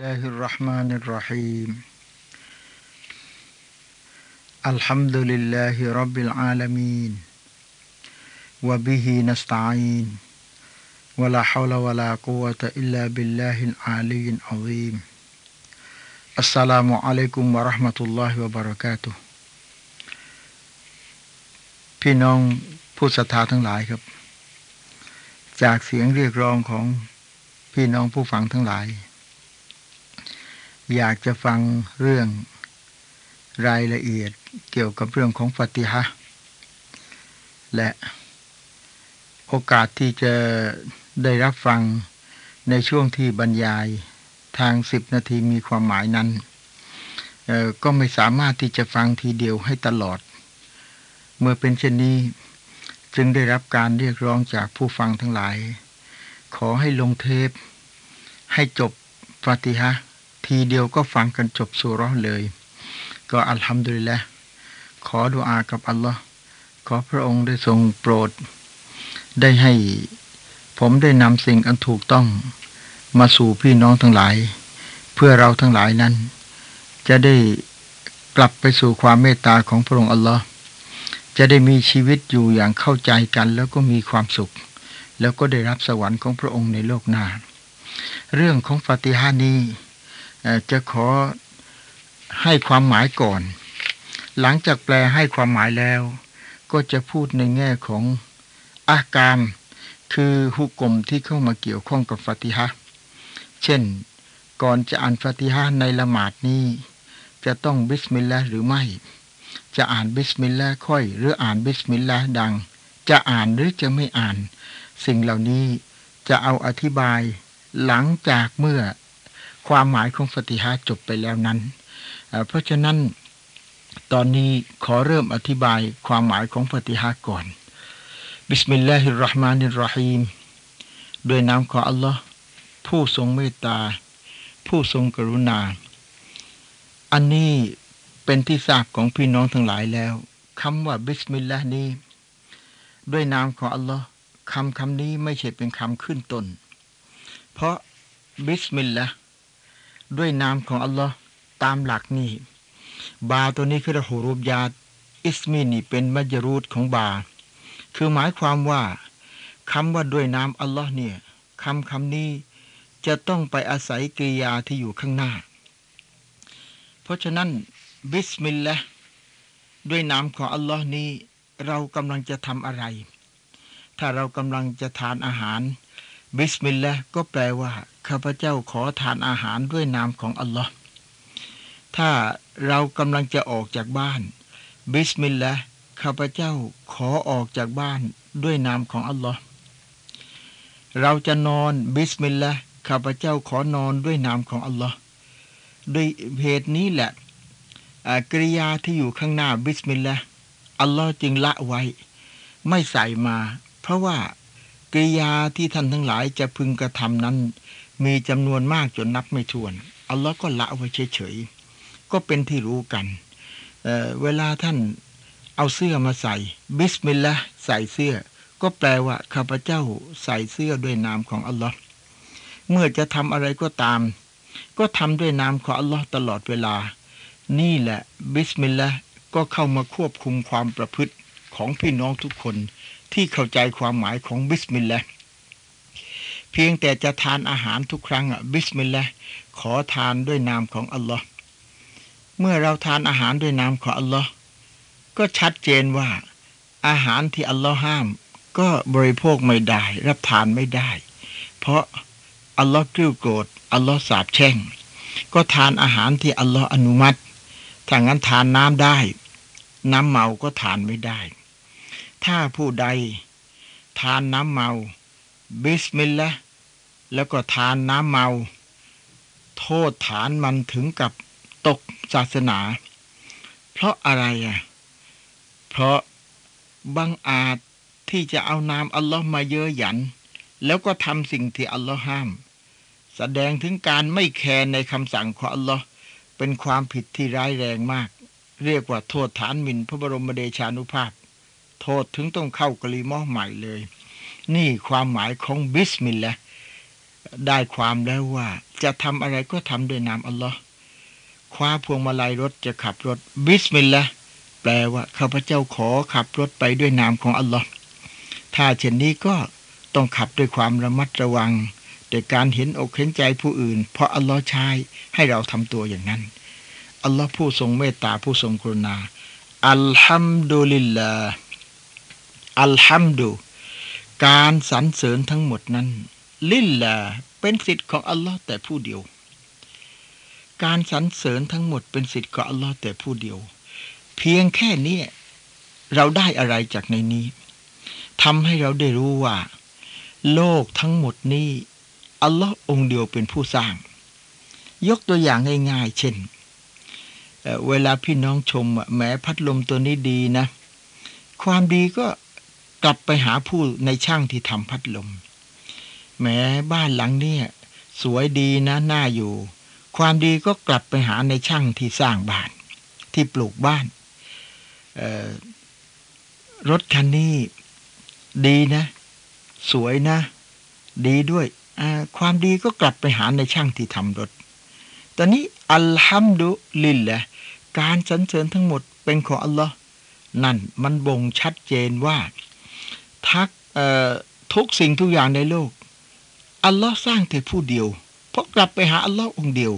الله الرحمن الرحيم الحمد لله رب العالمين وبه نستعين ولا حول ولا قوة إلا بالله العلي العظيم السلام عليكم ورحمة الله وبركاته พี่น้องผู้ศรัทธาทั้งหลายครับจากเสียงเรียกร้องของพี่น้องผู้ฟังทั้งหลายอยากจะฟังเรื่องรายละเอียดเกี่ยวกับเรื่องของฟาติฮะห์และโอกาสที่จะได้รับฟังในช่วงที่บรรยายทาง10นาทีมีความหมายนั้นก็ไม่สามารถที่จะฟังทีเดียวให้ตลอดเมื่อเป็นเช่นนี้จึงได้รับการเรียกร้องจากผู้ฟังทั้งหลายขอให้ลงเทปให้จบฟาติฮะห์ทีเดียวก็ฟังกันจบซูเราะห์เลยก็อัลฮัมดุลิลละห์ขอดุอากับอัลลอฮ์ขอพระองค์ได้ทรงโปรดได้ให้ผมได้นำสิ่งอันถูกต้องมาสู่พี่น้องทั้งหลายเพื่อเราทั้งหลายนั้นจะได้กลับไปสู่ความเมตตาของพระองค์อัลลอฮ์จะได้มีชีวิตอยู่อย่างเข้าใจกันแล้วก็มีความสุขแล้วก็ได้รับสวรรค์ของพระองค์ในโลกหน้าเรื่องของฟาติฮะห์นี้จะขอให้ความหมายก่อนหลังจากแปลให้ความหมายแล้วก็จะพูดในแง่ของอาการคือหุกกมที่เข้ามาเกี่ยวข้องกับฟาติฮะห์เช่นก่อนจะอ่านฟาติฮะห์ในละหมาดนี้จะต้องบิสมิลลาห์หรือไม่จะอ่านบิสมิลลาห์ค่อยหรืออ่านบิสมิลลาห์ดังจะอ่านหรือจะไม่อ่านสิ่งเหล่านี้จะเอาอธิบายหลังจากเมื่อความหมายของฟาติฮะห์จบไปแล้วนั้นเพราะฉะนั้นตอนนี้ขอเริ่มอธิบายความหมายของฟาติฮะห์ก่อนบิสมิลลาฮิรเราะห์มานิรเราะฮีมด้วยนามของอัลลอฮ์ผู้ทรงเมตตาผู้ทรงกรุณาอันนี้เป็นที่ทราบของพี่น้องทั้งหลายแล้วคำว่าบิสมิลลาห์นี้ด้วยนามของอัลลอฮ์คำนี้ไม่ใช่เป็นคำขึ้นต้นเพราะบิสมิลลาห์ด้วยนามของอัลลอฮ์ตามหลักนี่บาตัวนี้คือฮุรูฟยาดอิสมีนี่เป็นมัจรูดของบาคือหมายความว่าคำว่าด้วยนามอัลลอฮ์เนี่ยคำนี้จะต้องไปอาศัยกริยาที่อยู่ข้างหน้าเพราะฉะนั้นบิสมิลลาห์ด้วยนามของอัลลอฮ์นี้เรากำลังจะทำอะไรถ้าเรากำลังจะทานอาหารบิสมิลลาห์ก็แปลว่าข้าพเจ้าขอทานอาหารด้วยนามของอัลลอฮ์ถ้าเรากำลังจะออกจากบ้านบิสมิลลาห์ข้าพเจ้าขอออกจากบ้านด้วยนามของอัลลอฮ์เราจะนอนบิสมิลลาห์ข้าพเจ้าขอนอนด้วยนามของอัลลอฮ์ด้วยเหตุนี้แหละกริยาที่อยู่ข้างหน้าบิสมิลลาห์อัลลอฮ์จึงละไว้ไม่ใส่มาเพราะว่ากริยาที่ท่านทั้งหลายจะพึงกระทำนั้นมีจำนวนมากจนนับไม่ถ้วนอัลลอฮ์ก็ละไว้เฉยๆก็เป็นที่รู้กันเวลาท่านเอาเสื้อมาใส่บิสมิลลาห์ใส่เสื้อก็แปลว่าข้าพเจ้าใส่เสื้อด้วยนามของอัลลอฮ์เมื่อจะทำอะไรก็ตามก็ทำด้วยนามของอัลลอฮ์ตลอดเวลานี่แหละบิสมิลลาห์ก็เข้ามาควบคุมความประพฤติของพี่น้องทุกคนที่เข้าใจความหมายของบิสมิลลาห์เพียงแต่จะทานอาหารทุกครั้งบิสมิลลาห์ขอทานด้วยนามของอัลลอฮ์เมื่อเราทานอาหารด้วยนามของอัลลอฮ์ก็ชัดเจนว่าอาหารที่อัลลอฮ์ห้ามก็บริโภคไม่ได้รับทานไม่ได้เพราะอัลลอฮ์กริ้วโกรธอัลลอฮ์สาปแช่งก็ทานอาหารที่อัลลอฮ์อนุมัติถ้างั้นทานน้ำได้น้ำเมาก็ทานไม่ได้ถ้าผู้ใดทานน้ำเมาบิสมิลลาห์แล้วก็ทานน้ำเมาโทษฐานมันถึงกับตกศาสนาเพราะอะไรเพราะบังอาจที่จะเอานามอัลลอฮ์มาเย้ยหยันแล้วก็ทำสิ่งที่อัลลอฮ์ห้ามแสดงถึงการไม่แคร์ในคำสั่งของอัลลอฮ์เป็นความผิดที่ร้ายแรงมากเรียกว่าโทษฐานหมิ่นพระบรมเดชานุภาพโทษถึงต้องเข้ากะลิมะฮ์ใหม่เลยนี่ความหมายของบิสมิลลาห์ได้ความแล้วว่า จะทำอะไรก็ทำด้วยนามอัลลอฮ์คว้าพวงมาลัยรถจะขับรถบิสมิลลาห์แปลว่าข้าพเจ้าขอขับรถไปด้วยนามของอัลลอฮ์ถ้าเช่นนี้ก็ต้องขับด้วยความระมัดระวังแต่การเห็นอกเห็นใจผู้อื่นเพราะอัลลอฮ์ใช้ให้เราทำตัวอย่างนั้นอัลลอฮ์ผู้ทรงเมตตาผู้ทรงกรุณาอัลฮัมดุลิลลาห์อัลฮัมดุการสรรเสริญทั้งหมดนั้นลิลลาห์เป็นสิทธิ์ของอัลลอฮ์แต่ผู้เดียวการสรรเสริญทั้งหมดเป็นสิทธิ์ของอัลลอฮ์แต่ผู้เดียวเพียงแค่นี้เราได้อะไรจากในนี้ทำให้เราได้รู้ว่าโลกทั้งหมดนี้อัลลอฮ์องค์เดียวเป็นผู้สร้างยกตัวอย่างง่ายๆเช่นเวลาพี่น้องชมแม้พัดลมตัวนี้ดีนะความดีก็กลับไปหาผู้ในช่างที่ทำพัดลมแม้บ้านหลังนี้สวยดีนะน่าอยู่ความดีก็กลับไปหาในช่างที่สร้างบ้านที่ปลูกบ้านรถคันนี้ดีนะสวยนะดีด้วยความดีก็กลับไปหาในช่างที่ทำรถตอนนี้อัลฮัมดุลิลละการสรรเสริญทั้งหมดเป็นของอัลลอฮ์นั่นมันบ่งชัดเจนว่าทุกสิ่งทุกอย่างในโลกอัลลอฮ์สร้างแต่ผู้เดียวเพราะกลับไปหาอัลลอฮ์องเดียว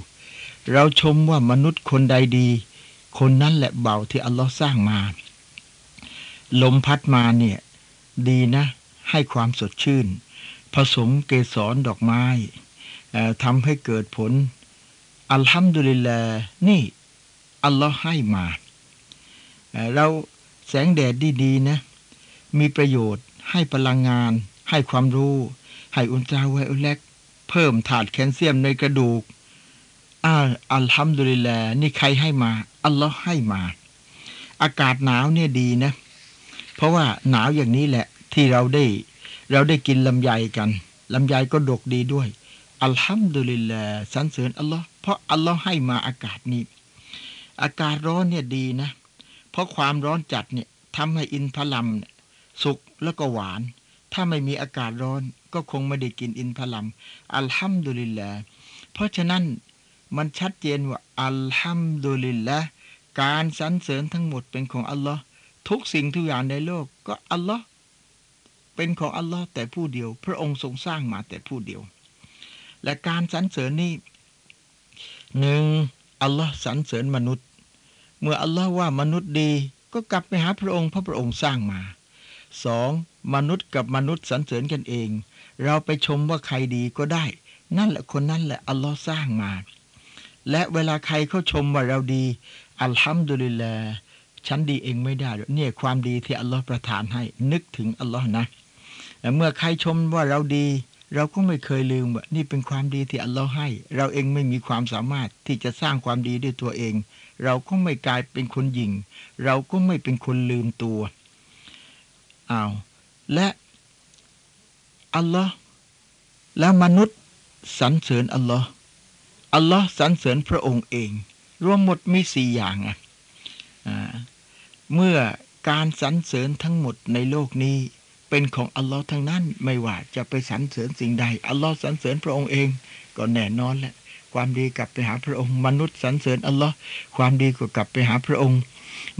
เราชมว่ามนุษย์คนใดดีคนนั้นแหละเบาที่อัลลอฮ์สร้างมาลมพัดมาเนี่ยดีนะให้ความสดชื่นผสมเกสรดอกไม้ทำให้เกิดผลอัลฮัมดุลิลลาห์นี่อัลลอฮ์ให้มาเราแสงแดดดีๆนะมีประโยชน์ให้พลังงานให้ความรู้ให้อุลตราไวโอเลตเพิ่มธาตุแคลเซียมในกระดูกอัลฮัมดุลิลลาห์นี่ใครให้มาอัลลอฮ์ให้มาอากาศหนาวเนี่ยดีนะเพราะว่าหนาวอย่างนี้แหละที่เราได้กินลำไยกันลำไยก็ดกดีด้วยอัลฮัมดุลิลลาห์สรรเสริญอัลลอฮ์เพราะอัลลอฮ์ให้มาอากาศนี้อากาศร้อนเนี่ยดีนะเพราะความร้อนจัดเนี่ยทำให้อินทผลัมสุกแล้วก็หวานถ้าไม่มีอากาศร้อนก็คงไม่ได้กินอินทผลัมอัลฮัมดุลิลลาห์เพราะฉะนั้นมันชัดเจนว่าอัลฮัมดุลิลลาห์การสรรเสริญทั้งหมดเป็นของอัลลอฮ์ทุกสิ่งทุกอย่างในโลกก็อัลลอฮ์เป็นของอัลลอฮ์แต่ผู้เดียวพระองค์ทรงสร้างมาแต่ผู้เดียวและการสรรเสริญนี้หนึ่งอัลลอฮ์สรรเสริญมนุษย์เมื่ออัลลอฮ์ว่ามนุษย์ดีก็กลับไปหาพระองค์เพราะพระองค์สร้างมาสองมนุษย์กับมนุษย์สรรเสริญกันเองเราไปชมว่าใครดีก็ได้นั่นแหละคนนั้นแหละอัลลอฮ์สร้างมาและเวลาใครเขาชมว่าเราดีอัลฮัมดุลิลลาห์ฉันดีเองไม่ได้เนี่ยความดีที่อัลลอฮ์ประทานให้นึกถึงอัลลอฮ์นะเมื่อใครชมว่าเราดีเราก็ไม่เคยลืมว่านี่เป็นความดีที่อัลลอฮ์ให้เราเองไม่มีความสามารถที่จะสร้างความดีด้วยตัวเองเราก็ไม่กลายเป็นคนหยิ่งเราก็ไม่เป็นคนลืมตัวและอัลลอฮ์และมนุษย์สรรเสริญอัลลอฮ์สรรเสริญพระองค์เองรวมหมดมีสี่อย่างเมื่อการสรรเสริญทั้งหมดในโลกนี้เป็นของอัลลอฮ์ทั้งนั้นไม่ว่าจะไปสรรเสริญสิ่งใดอัลลอฮ์สรรเสริญพระองค์เองก็แน่นอนแหละความดีกลับไปหาพระองค์มนุษย์สรรเสริญอัลลอฮ์ความดีก็กลับไปหาพระองค์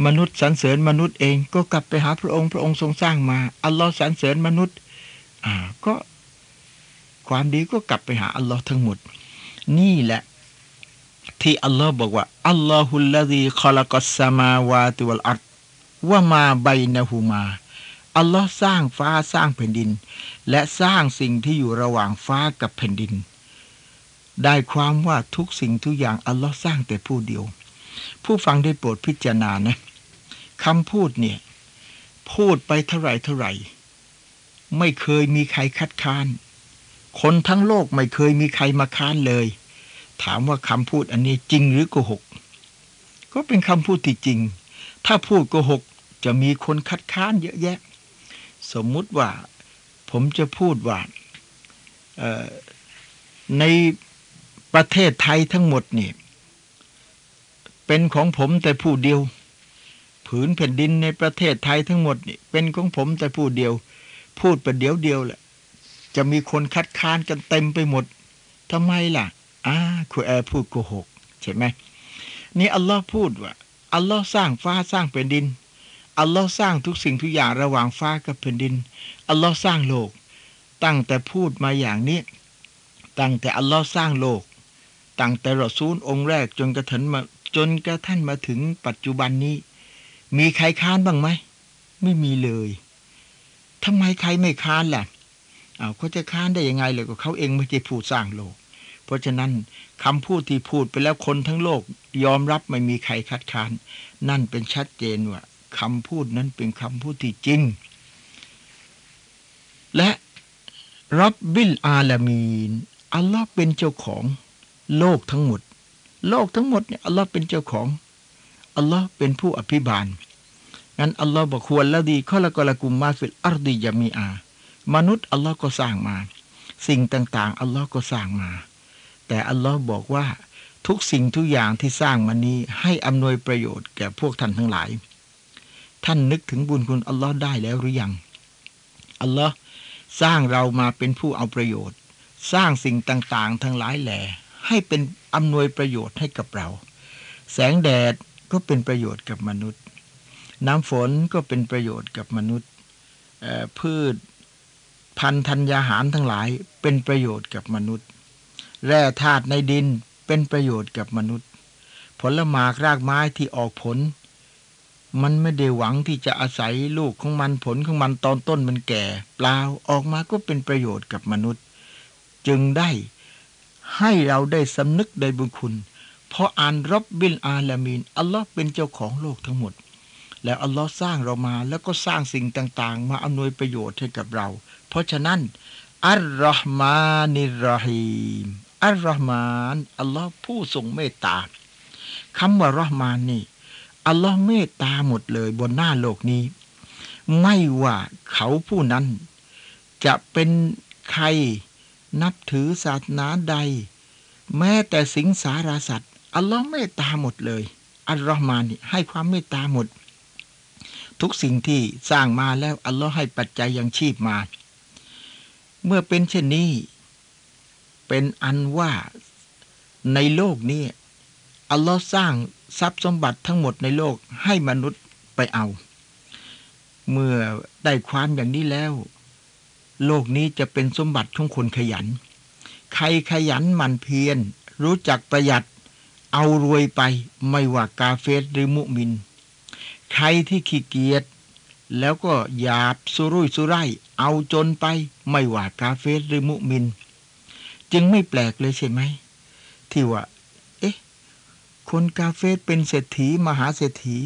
มนุษย์สรรเสริญมนุษย์เองก็กลับไปหาพระองค์พระองค์ทรงสร้างมาอัลลอฮ์สรรเสริญมนุษย์ก็ความดีก็กลับไปหาอัลลอฮ์ทั้งหมดนี่แหละที่อัลลอฮ์บอกว่าอัลลอฮุลลาซีคอลักัสสมาวาติวัลอัรฎ์วะมาบัยนะฮูมาอัลลอฮ์สร้างฟ้าสร้างแผ่นดินและสร้างสิ่งที่อยู่ระหว่างฟ้ากับแผ่นดินได้ความว่าทุกสิ่งทุกอย่างอัลลอฮ์สร้างแต่ผู้เดียวผู้ฟังได้โปรดพิจารณานะคำพูดเนี่ยพูดไปเท่าไหร่ไม่เคยมีใครคัดค้านคนทั้งโลกไม่เคยมีใครมาค้านเลยถามว่าคำพูดอันนี้จริงหรือโกหกก็เป็นคำพูดที่จริงถ้าพูดโกหกจะมีคนคัดค้านเยอะแยะสมมุติว่าผมจะพูดว่าในประเทศไทยทั้งหมดนี่เป็นของผมแต่ผู้เดียวผืนแผ่นดินในประเทศไทยทั้งหมดนี่เป็นของผมแต่ผู้เดียวพูดประเดี๋ยวเดียวแหละจะมีคนคัดค้านกันเต็มไปหมดทำไมล่ะ ครูแอร์พูดโกหกใช่ไหมนี่อัลลอฮ์พูดว่าอัลลอฮ์สร้างฟ้าสร้างแผ่นดินอัลลอฮ์สร้างทุกสิ่งทุกอย่างระหว่างฟ้ากับแผ่นดินอัลลอฮ์สร้างโลกตั้งแต่พูดมาอย่างนี้ตั้งแต่อัลลอฮ์สร้างโลกตั้งแต่รอซูลองค์แรกจนกระทั่งมาถึงปัจจุบันนี้มีใครค้านบ้างไหมไม่มีเลยทำไมใครไม่ค้านล่ะเขาจะค้านได้ยังไงเลยก็เขาเองไม่ใช่ผู้สร้างโลกเพราะฉะนั้นคำพูดที่พูดไปแล้วคนทั้งโลกยอมรับไม่มีใครคัดค้านนั่นเป็นชัดเจนว่าคำพูดนั้นเป็นคำพูดที่จริงและร็อบบิลอาลามีนอัลลอฮ์เป็นเจ้าของโลกทั้งหมดเนี่ยอัลลอฮ์เป็นเจ้าของอัลลอฮ์เป็นผู้อภิบาลงั้นอัลลอฮ์บอกควรละดีข้อละกอละกุมมาฟิลอาร์ดิยามีอามนุษย์อัลลอฮ์ก็สร้างมาสิ่งต่างๆอัลลอฮ์ก็สร้างมาแต่อัลลอฮ์บอกว่าทุกสิ่งทุกอย่างที่สร้างมานี้ให้อำนวยประโยชน์แก่พวกท่านทั้งหลายท่านนึกถึงบุญคุณอัลลอฮ์ได้แล้วหรือยังอัลลอฮ์สร้างเรามาเป็นผู้เอาประโยชน์สร้างสิ่งต่างๆทั้งหลายแหล่ให้เป็นอำนวยประโยชน์ให้กับเราแสงแดดก็เป็นประโยชน์กับมนุษย์น้ำฝนก็เป็นประโยชน์กับมนุษย์พืชพันธุ์ธัญญาหารทั้งหลายเป็นประโยชน์กับมนุษย์แร่ธาตุในดินเป็นประโยชน์กับมนุษย์ผลไม้รากไม้ที่ออกผลมันไม่ได้หวังที่จะอาศัยลูกของมันผลของมันตอนต้นมันแก่เปล่าออกมาก็เป็นประโยชน์กับมนุษย์จึงได้ให้เราได้สำนึกในบุญคุณพออ่านร็อบบิลอาลามีนอัลลอฮ์เป็นเจ้าของโลกทั้งหมดแล้วอัลลอฮ์สร้างเรามาแล้วก็สร้างสิ่งต่างๆมาอำนวยประโยชน์ให้กับเราเพราะฉะนั้นอัลลอฮ์มานิรอฮีมอัลลอฮ์มานอัลลอฮ์ผู้ทรงเมตตาคำว่ารอฮ์มานนี่อัลลอฮ์เมตตาหมดเลยบนหน้าโลกนี้ไม่ว่าเขาผู้นั้นจะเป็นใครนับถือศาสนาใดแม้แต่สิงสารสัตว์อัลลอฮ์เมตตาหมดเลยอัลลอฮ์มานนี่ให้ความเมตตาหมดทุกสิ่งที่สร้างมาแล้วอัลลอฮ์ให้ปัจจัยยังชีพมาเมื่อเป็นเช่นนี้เป็นอันว่าในโลกนี้อัลลอฮ์สร้างทรัพย์สมบัติทั้งหมดในโลกให้มนุษย์ไปเอาเมื่อได้ความอย่างนี้แล้วโลกนี้จะเป็นสมบัติของคนขยันใครขยันหมั่นเพียรรู้จักประหยัดเอารวยไปไม่ว่ากาเฟรหรือมุมินใครที่ขี้เกียจแล้วก็หยาบสุรุ่ยสุร่ายเอาจนไปไม่ว่ากาเฟรหรือมุมินจึงไม่แปลกเลยใช่ไหมที่ว่าคนกาเฟรเป็นเศรษฐีมหาเศรษฐี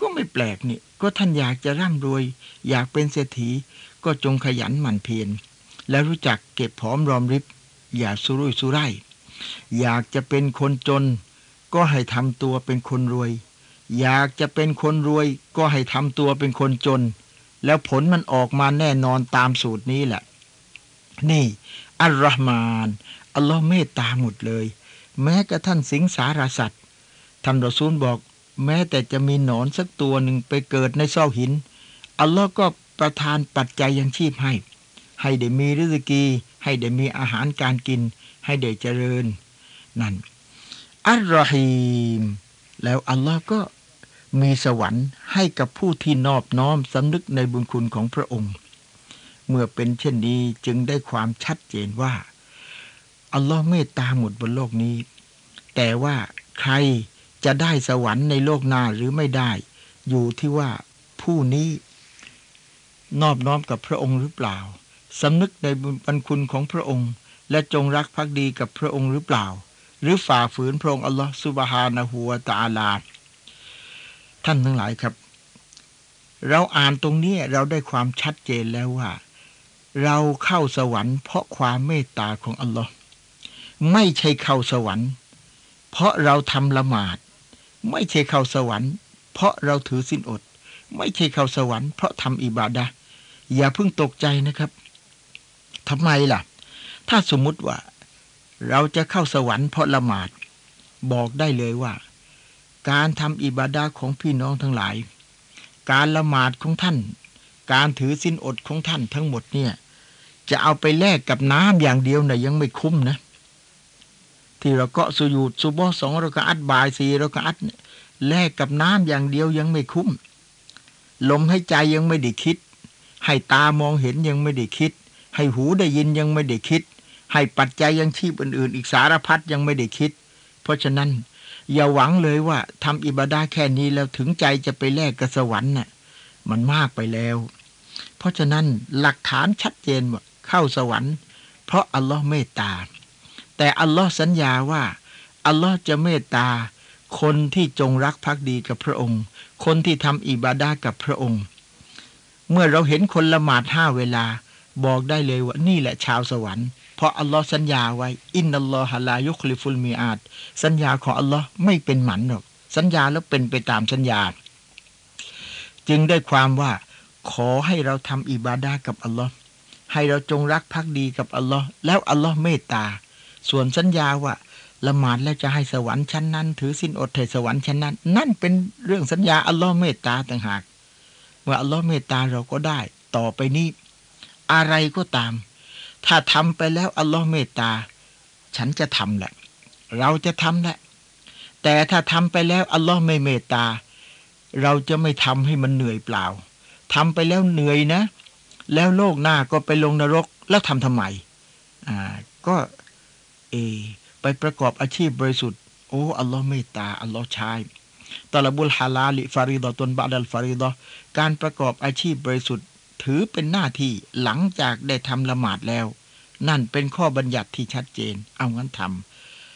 ก็ไม่แปลกนี่ก็ท่านอยากจะร่ำรวยอยากเป็นเศรษฐีก็จงขยันหมั่นเพียรและรู้จักเก็บหอมรอมริบอย่าสุรุ่ยสุร่ายอยากจะเป็นคนจนก็ให้ทำตัวเป็นคนรวยอยากจะเป็นคนรวยก็ให้ทำตัวเป็นคนจนแล้วผลมันออกมาแน่นอนตามสูตรนี้แหละนี่อัลลอฮ์มานอัลลอฮ์เมตตาหมดเลยแม้กระทั่งสิงสารสัตว์ท่านรอซูลบอกแม้แต่จะมีหนอนสักตัวหนึ่งไปเกิดในซอกหินอัลลอฮ์ก็ประทานปัจจัยยังชีพให้ได้มีริซกีให้ได้มีอาหารการกินให้ได้เจริญนั่นอัลรอฮีมแล้วอัลลอฮ์ก็มีสวรรค์ให้กับผู้ที่นอบน้อมสำนึกในบุญคุณของพระองค์เมื่อเป็นเช่นนี้จึงได้ความชัดเจนว่าอัลลอฮ์เมตตาหมดบนโลกนี้แต่ว่าใครจะได้สวรรค์ในโลกหน้าหรือไม่ได้อยู่ที่ว่าผู้นี้นอบน้อมกับพระองค์หรือเปล่าสำนึกในบุญคุณของพระองค์และจงรักภักดีกับพระองค์หรือเปล่าหรือฝ่าฝืนพระองค์อัลลอฮฺซุบฮานะฮูวะตะอาลาท่านทั้งหลายครับเราอ่านตรงนี้เราได้ความชัดเจนแล้วว่าเราเข้าสวรรค์เพราะความเมตตาของอัลลอฮฺไม่ใช่เข้าสวรรค์เพราะเราทำละหมาดไม่ใช่เข้าสวรรค์เพราะเราถือศีลอดไม่ใช่เข้าสวรรค์เพราะทำอิบาดะห์อย่าเพิ่งตกใจนะครับทำไมล่ะถ้าสมมุติว่าเราจะเข้าสวรรค์เพราะละหมาดบอกได้เลยว่าการทำอิบาดะห์ของพี่น้องทั้งหลายการละหมาดของท่านการถือศีลอดของท่านทั้งหมดเนี่ยจะเอาไปแลกกับน้ำอย่างเดียวน่ะยังไม่คุ้มนะ ที่เราเกาะสุยูดสุโบสองเราก็อัดบายสีเราก็อัดแลกกับน้ำอย่างเดียวยังไม่คุ้มลมให้ใจยังไม่ได้คิดให้ตามองเห็นยังไม่ได้คิดให้หูได้ยินยังไม่ได้คิดให้ปัจจัยยังชีพอื่นๆอีกสารพัดยังไม่ได้คิดเพราะฉะนั้นอย่าหวังเลยว่าทำอิบาดะห์แค่นี้แล้วถึงใจจะไปแลกกับสวรรค์น่ะมันมากไปแล้วเพราะฉะนั้นหลักฐานชัดเจนว่าเข้าสวรรค์เพราะอัลลอฮ์เมตตาแต่อัลลอฮ์สัญญาว่าอัลลอฮ์จะเมตตาคนที่จงรักภักดีกับพระองค์คนที่ทำอิบาดะห์กับพระองค์เมื่อเราเห็นคนละหมาดห้าเวลาบอกได้เลยว่านี่แหละชาวสวรรค์เพราะอัลลอฮ์สัญญาไว้อินนัลลอฮะลายุคลิฟุลมีอาดสัญญาของอัลลอฮ์ไม่เป็นหมันหรอกสัญญาแล้วเป็นไปตามสัญญาจึงได้ความว่าขอให้เราทำอิบาดะห์กับอัลลอฮ์ให้เราจงรักภักดีกับอัลลอฮ์แล้วอัลลอฮ์เมตตาส่วนสัญญาว่าละหมาดแล้วจะให้สวรรค์ชั้นนั้นถือศีลอดให้สวรรค์ชั้นนั้นนั่นเป็นเรื่องสัญญาอัลลอฮ์เมตตาต่างหากเมื่ออัลลอฮ์เมตตาเราก็ได้ต่อไปนี้อะไรก็ตามถ้าทำไปแล้วอัลลอฮ์เมตตาฉันจะทำแหละเราจะทำแหละแต่ถ้าทำไปแล้วอัลลอฮ์ไม่เมตตาเราจะไม่ทำให้มันเหนื่อยเปล่าทำไปแล้วเหนื่อยนะแล้วโลกหน้าก็ไปลงนรกแล้วทำทำไมก็ไปประกอบอาชีพบริสุทธิ์โอ้อัลลอฮ์เมตตาอัลลอฮ์ใช้ตะละบุลฮาลาลิฟาริดะตุนบะดัลฟาริดะการประกอบอาชีพบริสุทธิ์ถือเป็นหน้าที่หลังจากได้ทำละหมาดแล้วนั่นเป็นข้อบัญญัติที่ชัดเจนเอางั้นท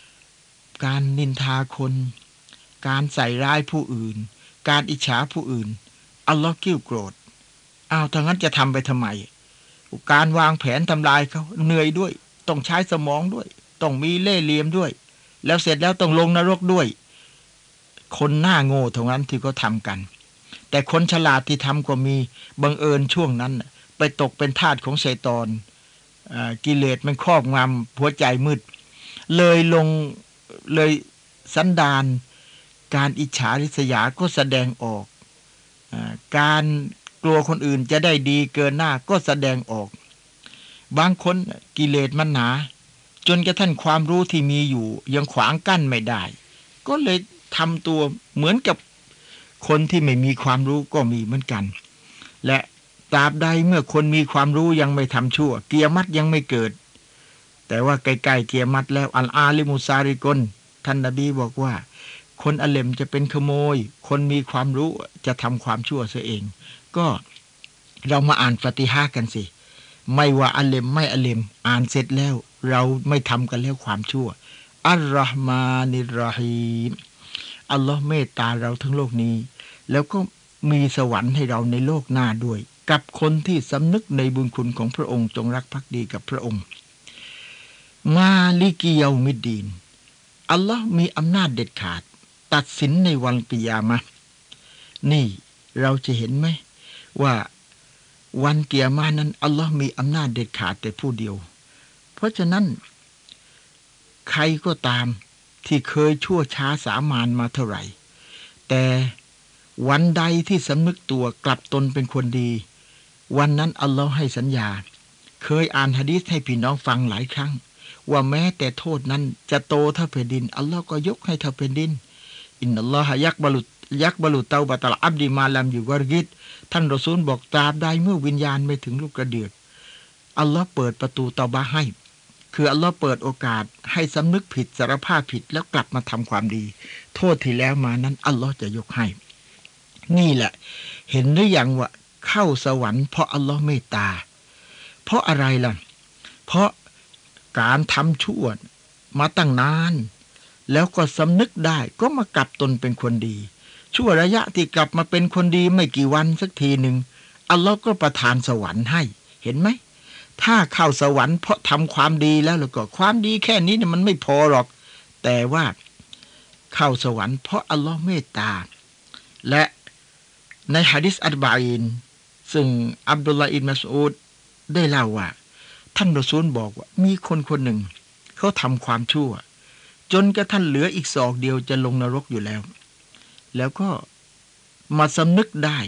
ำการนินทาคนการใส่ร้ายผู้อื่นการอิจฉาผู้อื่นอัลลอฮ์กิ้วโกรธเอาถ้างั้นจะทำไปทำไมการวางแผนทำลายเขาเหนื่อยด้วยต้องใช้สมองด้วยต้องมีเล่ห์เหลี่ยมด้วยแล้วเสร็จแล้วต้องลงนรกด้วยคนหน้าโง่เท่านั้นที่ก็ทำกันแต่คนฉลาดที่ทำก็มีบังเอิญช่วงนั้นไปตกเป็นทาสของชัยฏอนกิเลสมันครอบงำหัวใจมืดเลยสันดานการอิจฉาริษยาก็แสดงออกการกลัวคนอื่นจะได้ดีเกินหน้าก็แสดงออกบางคนกิเลสมันหนาจนกระทั่งความรู้ที่มีอยู่ยังขวางกั้นไม่ได้ก็เลยทำตัวเหมือนกับคนที่ไม่มีความรู้ก็มีเหมือนกันและตราบใดเมื่อคนมีความรู้ยังไม่ทำชั่วเกียรติยังไม่เกิดแต่ว่าใกล้ๆเกียรติแล้วอัลอาลิมุซาริกลท่านนบีบอกว่าคนอเลมจะเป็นขโมยคนมีความรู้จะทำความชั่วเสียเองก็เรามาอ่านฟาติฮะห์กันสิไม่ว่าอเลมไม่อเลมอ่านเสร็จแล้วเราไม่ทำกันแล้วความชั่วอัลเราะห์มานิรเราะฮีมอัลลอฮ์เมตตาเราทั้งโลกนี้แล้วก็มีสวรรค์ให้เราในโลกหน้าด้วยกับคนที่สำนึกในบุญคุณของพระองค์จงรักภักดีกับพระองค์มาลิกิยอมิดดีนอัลลอฮ์มีอำนาจเด็ดขาดตัดสินในวันกิยามะห์นี่เราจะเห็นไหมว่าวันกิยามะห์นั้นอัลลอฮ์มีอำนาจเด็ดขาดแต่ผู้เดียวเพราะฉะนั้นใครก็ตามที่เคยชั่วช้าสามานมาเท่าไหร่แต่วันใดที่สำนึกตัวกลับตนเป็นคนดีวันนั้นอัลลอฮ์ให้สัญญาเคยอ่านหะดีษให้พี่น้องฟังหลายครั้งว่าแม้แต่โทษนั้นจะโตเท่าแผ่นดินอัลลอฮ์ก็ยกให้เท่าแผ่นดินอินนัลลอฮะยักบะลุเตาบะตัลอับดีมาลัมยูกอรกิดท่านรอซูลบอกตราบใดเมื่อวิญญาณไม่ถึงลูกกระเดือกอัลลอฮ์เปิดประตูเตาบะให้คืออัลลอฮ์เปิดโอกาสให้สำนึกผิดสารภาพผิดแล้วกลับมาทำความดีโทษที่แล้วมานั้นอัลลอฮ์จะยกให้นี่แหละเห็นหรือยังว่าเข้าสวรรค์เพราะอัลลอฮ์เมตตาเพราะอะไรล่ะเพราะการทำชั่วมาตั้งนานแล้วก็สำนึกได้ก็มากลับตนเป็นคนดีชั่วระยะที่กลับมาเป็นคนดีไม่กี่วันสักทีหนึ่งอัลลอฮ์ก็ประทานสวรรค์ให้เห็นไหมถ้าเข้าสวรรค์เพราะทำความดีแล้วก็ความดีแค่นี้เนี่ยมันไม่พอหรอกแต่ว่าเข้าสวรรค์เพราะอัลลอฮ์เมตตาและในหะดีษอัรบะอีนซึ่งอับดุลลาห์อิบนุ มัสอูดได้เล่าว่าท่านรอซูลบอกว่ามีคนคนหนึ่งเขาทำความชั่วจนกระทั่งเหลืออีกศอกเดียวจะลงนรกอยู่แล้วแล้วก็มาสำนึกได้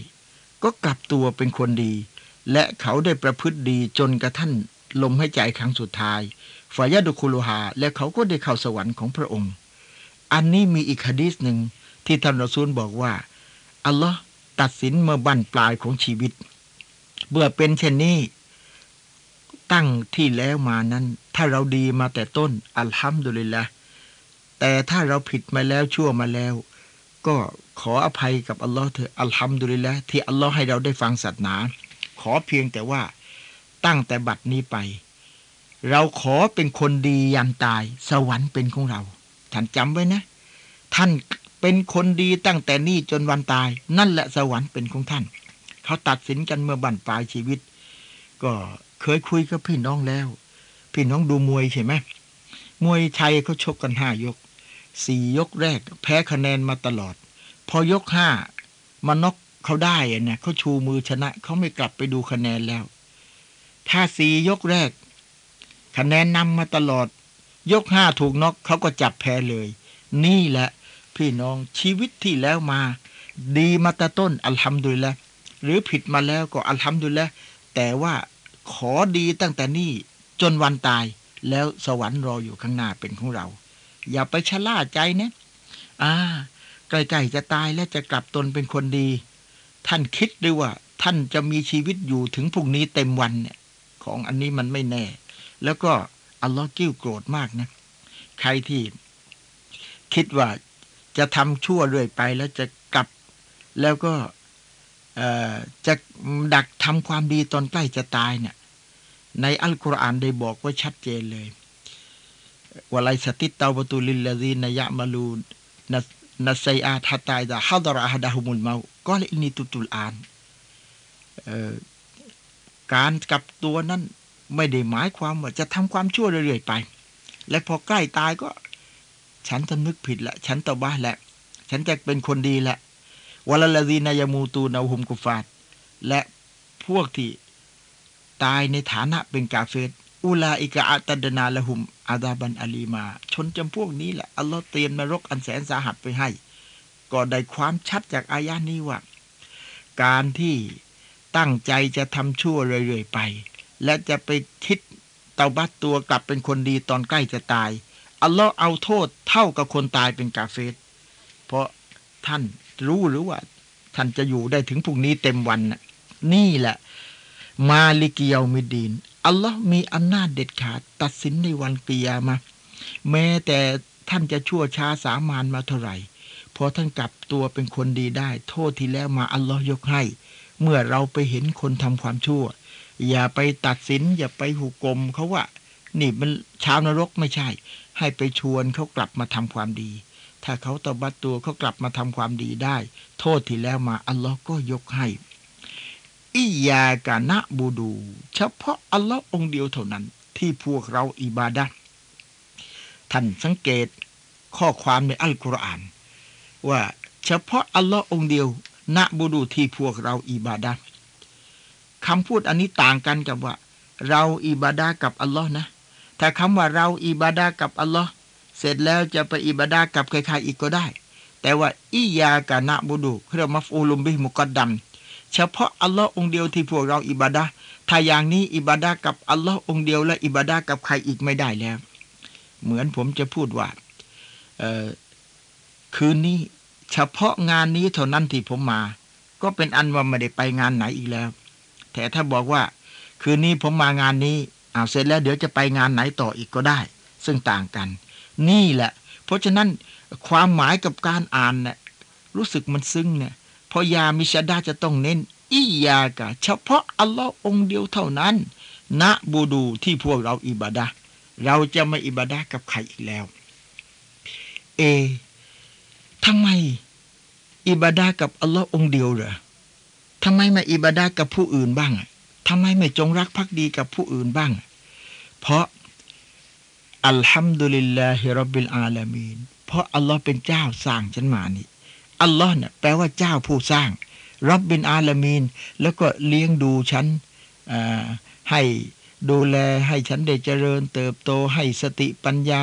ก็กลับตัวเป็นคนดีและเขาได้ประพฤติดีจนกระทั่ง ลมหายใจครั้งสุดท้ายฟายาดุคุโลฮาและเขาก็ได้เข้าสวรรค์ของพระองค์อันนี้มีอีกหะดีษหนึ่งที่ท่านรอซูลบอกว่าอัลลอฮ์ตัดสินเมื่อบั้นปลายของชีวิตเมื่อเป็นเช่นนี้ตั้งที่แล้วมานั้นถ้าเราดีมาแต่ต้นอัลฮัมดุลิลละห์แต่ถ้าเราผิดมาแล้วชั่วมาแล้วก็ขออภัยกับอัลลอฮ์เถอะอัลฮัมดุลิลละห์ที่อัลลอฮ์ให้เราได้ฟังศาสนาขอเพียงแต่ว่าตั้งแต่บัดนี้ไปเราขอเป็นคนดียันตายสวรรค์เป็นของเราท่านจำไว้นะท่านเป็นคนดีตั้งแต่นี้จนวันตายนั่นแหละสวรรค์เป็นของท่านเขาตัดสินกันเมื่อบั้นปลายชีวิตก็เคยคุยกับพี่น้องแล้วพี่น้องดูมวยใช่ไหมมวยไทยเขาชกกัน5ยก4ยกแรกแพ้คะแนนมาตลอดพอยก5มาน็อกเขาได้เนี่ยเขาชูมือชนะเขาไม่กลับไปดูคะแนนแล้วถ้า4ยกแรกคะแนนนำมาตลอดยก5ถูกน็อกเขาก็จับแพ้เลยนี่แหละพี่น้องชีวิตที่แล้วมาดีมาแต่ต้นอัลฮัมดุลิลละห์หรือผิดมาแล้วก็อัลฮัมดุลิลละห์แต่ว่าขอดีตั้งแต่นี้จนวันตายแล้วสวรรค์รออยู่ข้างหน้าเป็นของเราอย่าไปชะล่าใจนะใกล้ๆจะตายและจะกลับตนเป็นคนดีท่านคิดด้วยว่าท่านจะมีชีวิตอยู่ถึงพรุ่งนี้เต็มวันเนี่ยของอันนี้มันไม่แน่แล้วก็อัลลอฮ์กิ้วโกรธมากนะใครที่คิดว่าจะทำชั่วเรื่อยไปแล้วจะกลับแล้วก็จะดักทำความดีตอนใกล้จะตายเนี่ยในอัลกุรอานได้บอกไว้ชัดเจนเลยวะไลสติตตาวะตุลิลลาซีนยะมะลูนัสไซอาตฮะตาอิซาฮะดะรอะฮะดะฮุมุลเมาตกอลอินนีตุตุลอานการกลับตัวนั้นไม่ได้หมายความว่าจะทำความชั่วเรื่อยๆไปและพอใกล้ตายก็ฉันสำนึกผิดละฉันตะบะละฉันจะเป็นคนดีละวะลัลลาซีนยะมูตูนะฮุมกุฟฟาตและพวกที่ตายในฐานะเป็นกาเฟรอุลาอิกะอัตดนาละหุมอาซาบันอาลีมาชนจำพวกนี้แหละอัลลอฮ์เตรียมนรกอันแสนสาหัสไปให้ก็ได้ความชัดจากอายะนี้ว่าการที่ตั้งใจจะทำชั่วเรื่อยๆไปและจะไปคิดเตาบัตตัวกลับเป็นคนดีตอนใกล้จะตายอัลลอฮ์เอาโทษเท่ากับคนตายเป็นกาเฟรเพราะท่านรู้หรือว่าท่านจะอยู่ได้ถึงพรุ่งนี้เต็มวันนี่แหละมาลิกิยอมิดดีนอัลลอฮ์มีอำนาจเด็ดขาดตัดสินในวันกิยามะห์แม้แต่ท่านจะชั่วช้าสามานมาเท่าไหร่พอท่านกลับตัวเป็นคนดีได้โทษที่แล้วมาอัลลอฮ์ยกให้เมื่อเราไปเห็นคนทำความชั่วอย่าไปตัดสินอย่าไปหุกลมเขาว่านี่มันชาวนรกไม่ใช่ให้ไปชวนเขากลับมาทำความดีถ้าเขาตะบัดตัวเขากลับมาทำความดีได้โทษที่แล้วมาอัลลอฮ์ก็ยกให้อิยากะนะบูดูเฉพาะอัลลอฮ์องเดียวเท่านั้นที่พวกเราอิบาดะห์ท่านสังเกตข้อความในอัลกุรอานว่าเฉพาะอัลลอฮ์องเดียวนะบูดูที่พวกเราอิบาดะห์คำพูดอันนี้ต่างกันกับว่าเราอิบาดะห์กับอัลลอฮ์นะถ้าคำว่าเราอิบาดะห์กับอัลลอฮ์เสร็จแล้วจะไปอิบาดะห์กับใครๆอีกก็ได้แต่ว่าอิยากะนะบูดูคือมัฟอูลุมบิฮิมุกัดดัมเฉพาะอัลลอฮ์องเดียวที่พวกเราอิบาดะห์ถ้าอย่างนี้อิบาดะห์กับอัลลอฮ์องเดียวและอิบาดะห์กับใครอีกไม่ได้แล้วเหมือนผมจะพูดว่าคืนนี้เฉพาะงานนี้เท่านั้นที่ผมมาก็เป็นอันว่าไม่ได้ไปงานไหนอีกแล้วแต่ถ้าบอกว่าคืนนี้ผมมางานนี้เสร็จแล้วเดี๋ยวจะไปงานไหนต่ออีกก็ได้ซึ่งต่างกันนี่แหละเพราะฉะนั้นความหมายกับการอ่านเนี่ยรู้สึกมันซึ้งเนี่ยพอยามิชดาจะต้องเน้นอิยากะเฉพาะอัลลอฮ์องเดียวเท่านั้นนะบูดูที่พวกเราอิบาดะห์เราจะไม่อิบาดะห์กับใครอีกแล้วทำไมอิบาดะห์กับอัลลอฮ์องเดียวเหรอทำไมไม่อิบาดะห์กับผู้อื่นบ้างทำไมไม่จงรักภักดีกับผู้อื่นบ้างเพราะอัลฮัมดุลิลลาฮิร็อบบิลอาลามีนเพราะอัลลอฮ์เป็นเจ้าสร้างฉันมานี่อัลลอฮ์เนี่ยแปลว่าเจ้าผู้สร้างร็อบบิลอาลามีนแล้วก็เลี้ยงดูฉันให้ดูแลให้ฉันได้เจริญเติบโตให้สติปัญญา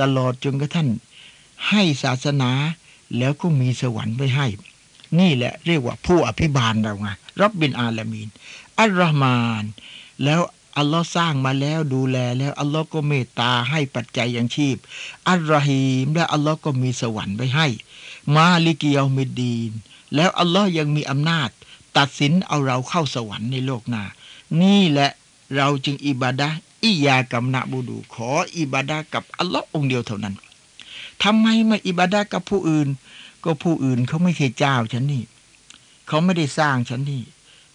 ตลอดจนกระทั่งให้ศาสนาแล้วก็มีสวรรค์ไว้ให้นี่แหละเรียกว่าผู้อภิบาลเราไงร็อบบิลอาลามีนอัลเราะห์มานแล้ว อัลลอฮ์สร้างมาแล้วดูแลแล้วอัลลอฮ์ก็เมตตาให้ปัจจัยยังชีพอัลรอฮีมและอัลลอฮ์ก็มีสวรรค์ไว้ให้มาลิกิยอมิดดีนแล้วอัลลอฮ์ยังมีอำนาจตัดสินเอาเราเข้าสวรรค์ในโลกหน้านี่แหละเราจึงอิบาดะห์อิยากัมนะบูดูขออิบาดะห์กับอัลลอฮ์องค์เดียวเท่านั้นทำไมไม่อิบาดะห์กับผู้อื่นก็ผู้อื่นเขาไม่ใช่เจ้าฉันนี่เขาไม่ได้สร้างฉันนี่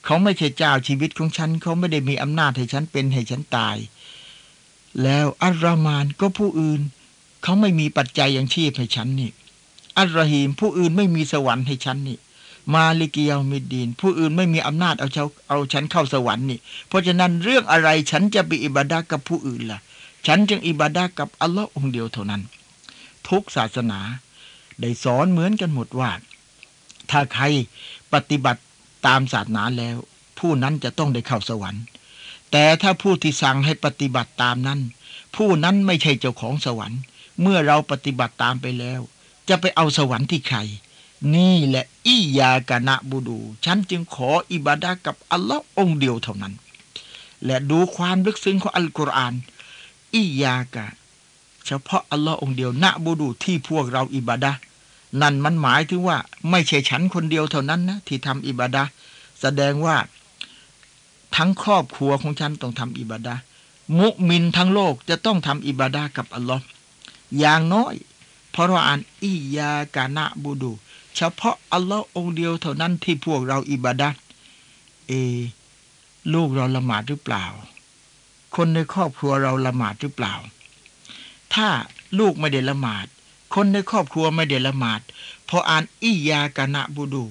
เขาไม่ใช่เจ้าชีวิตของฉันเขาไม่ได้มีอำนาจให้ฉันเป็นให้ฉันตายแล้วอัลรอมานก็ผู้อื่นเขาไม่มีปัจจัยยังชีพให้ฉันนี่อัลรอฮีมผู้อื่นไม่มีสวรรค์ให้ฉันนี่มาลิกิยอมิดดีนผู้อื่นไม่มีอำนาจเอาฉันเข้าสวรรค์นี่เพราะฉะนั้นเรื่องอะไรฉันจะไปอิบาดะห์กับผู้อื่นล่ะฉันจึงอิบาดะห์กับอัลลอฮ์องค์เดียวเท่านั้นทุกศาสนาได้สอนเหมือนกันหมดว่าถ้าใครปฏิบัติตามศาสนาแล้วผู้นั้นจะต้องได้เข้าสวรรค์แต่ถ้าผู้ที่สั่งให้ปฏิบัติตามนั้นผู้นั้นไม่ใช่เจ้าของสวรรค์เมื่อเราปฏิบัติตามไปแล้วจะไปเอาสวรรค์ที่ใครนี่แหละอิยากะนะบูดูฉันจึงขออิบาดะห์กับอัลลอฮ์องค์เดียวเท่านั้นและดูความลึกซึ้งของอัลกุรอานอิยากะเฉพาะอัลลอฮ์องค์เดียวนะบูดูที่พวกเราอิบาดะห์นั่นมันหมายถึงว่าไม่ใช่ฉันคนเดียวเท่านั้นนะที่ทำอิบาดะห์แสดงว่าทั้งครอบครัวของฉันต้องทำอิบาดะห์มุมินทั้งโลกจะต้องทำอิบาดะห์กับอัลลอฮ์อย่างน้อยเพราะเราอ่านอิยากะนะบูดูเฉพาะอัลลอฮ์องค์เดียวเท่านั้นที่พวกเราอิบาดะห์ลูกเราละหมาดหรือเปล่าคนในครอบครัวเราละหมาดหรือเปล่าถ้าลูกไม่ได้ละหมาดคนในครอบครัวไม่ได้ละหมาดพออ่านอิยากะนะบูดู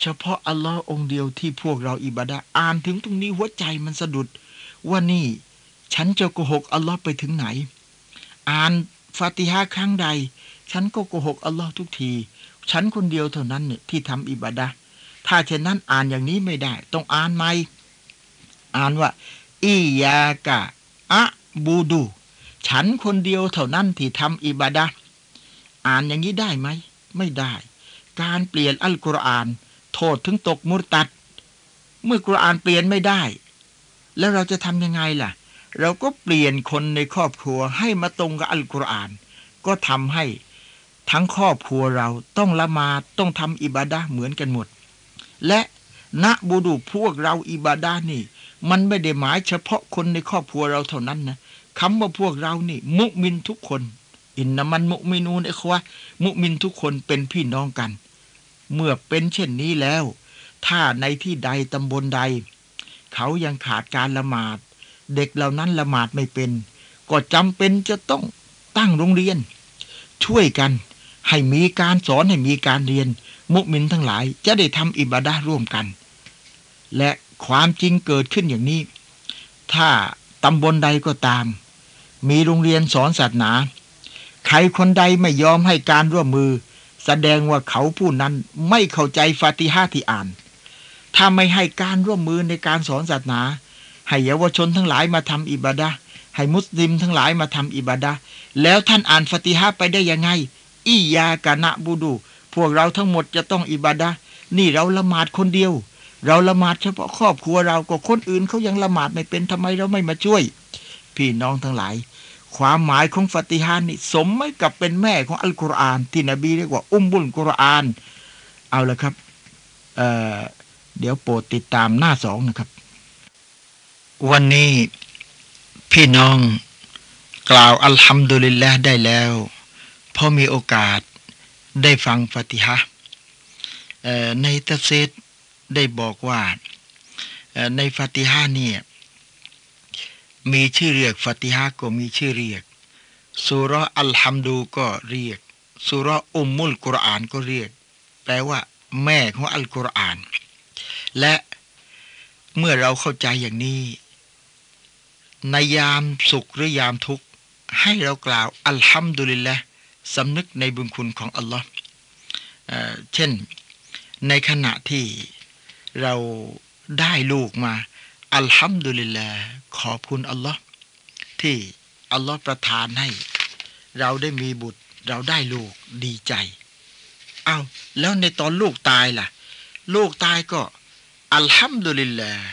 เฉพาะอัลลอฮ์องค์เดียวที่พวกเราอิบาดะห์อ่านถึงตรงนี้หัวใจมันสะดุดว่านี่ฉันจะโกหกอัลลอฮ์ไปถึงไหนอ่านฟาติฮะห์ครั้งใดฉันก็โกหกอัลลอฮ์ทุกทีฉันคนเดียวเท่านั้นเนี่ยที่ทำอิบาดะห์ถ้าเช่นนั้นอ่านอย่างนี้ไม่ได้ต้องอ่านใหม่อ่านว่าอิยากะอะบูดูฉันคนเดียวเท่านั้นที่ทำอิบาดะห์อ่านอย่างนี้ได้ไหมไม่ได้การเปลี่ยนอัลกุรอานโทษถึงตกมุรตัดเมื่อกุรอานเปลี่ยนไม่ได้แล้วเราจะทำยังไงล่ะเราก็เปลี่ยนคนในครอบครัวให้มาตรงกับอัลกุรอานก็ทำให้ทั้งครอบครัวเราต้องละหมาดต้องทำอิบาดะห์เหมือนกันหมดและนะบูดูพวกเราอิบาดะห์นี่มันไม่ได้หมายเฉพาะคนในครอบครัวเราเท่านั้นนะคำว่าพวกเรานี่มุมินทุกคนอินนามันมุมินูนอิควะมุมินทุกคนเป็นพี่น้องกันเมื่อเป็นเช่นนี้แล้วถ้าในที่ใดตำบลใดเขายังขาดการละหมาดเด็กเหล่านั้นละหมาดไม่เป็นก็จำเป็นจะต้องตั้งโรงเรียนช่วยกันให้มีการสอนให้มีการเรียนมุมินทั้งหลายจะได้ทำอิบาดะห์ร่วมกันและความจริงเกิดขึ้นอย่างนี้ถ้าตำบลใดก็ตามมีโรงเรียนสอนศาสนาใครคนใดไม่ยอมให้การร่วมมือแสดงว่าเขาผู้นั้นไม่เข้าใจฟาติฮะห์ที่อ่านถ้าไม่ให้การร่วมมือในการสอนศาสนาให้เยาวชนทั้งหลายมาทำอิบาดะห์ให้มุสลิมทั้งหลายมาทำอิบาดะห์แล้วท่านอ่านฟาติฮะห์ไปได้ยังไงอิยากะนะบูดูพวกเราทั้งหมดจะต้องอิบาดะห์นี่เราละหมาดคนเดียวเราละหมาดเฉพาะครอบครัวเราก็คนอื่นเขายังละหมาดไม่เป็นทำไมเราไม่มาช่วยพี่น้องทั้งหลายความหมายของฟาติฮะห์นี่สมไม่กับเป็นแม่ของอัลกุรอานที่นบีเรียกว่าอุมมุลกุรอานเอาละครับเดี๋ยวโปรดติดตามหน้า2นะครับวันนี้พี่น้องกล่าวอัลฮัมดุลิลละห์ได้แล้วพอมีโอกาสได้ฟังฟาติฮะห์ในตัฟซีรได้บอกว่าในฟาติฮะห์เนี่ยมีชื่อเรียกฟาติฮะห์ก็มีชื่อเรียกซูเราะห์อัลฮัมดูก็เรียกซูเราะห์อุมมุลกุรอานก็เรียกแปลว่าแม่ของอัลกุรอานและเมื่อเราเข้าใจอย่างนี้ในยามสุขหรือยามทุกข์ให้เรากล่าวอัลฮัมดุลิลละห์สำนึกในบุญคุณของอัลลอฮ์เช่นในขณะที่เราได้ลูกมาอัลฮัมดุลิลละห์ขอบคุณอัลลอฮ์ที่อัลลอฮ์ประทานให้เราได้มีบุตรเราได้ลูกดีใจเอาแล้วในตอนลูกตายล่ะลูกตายก็อัลฮัมดุลิลละห์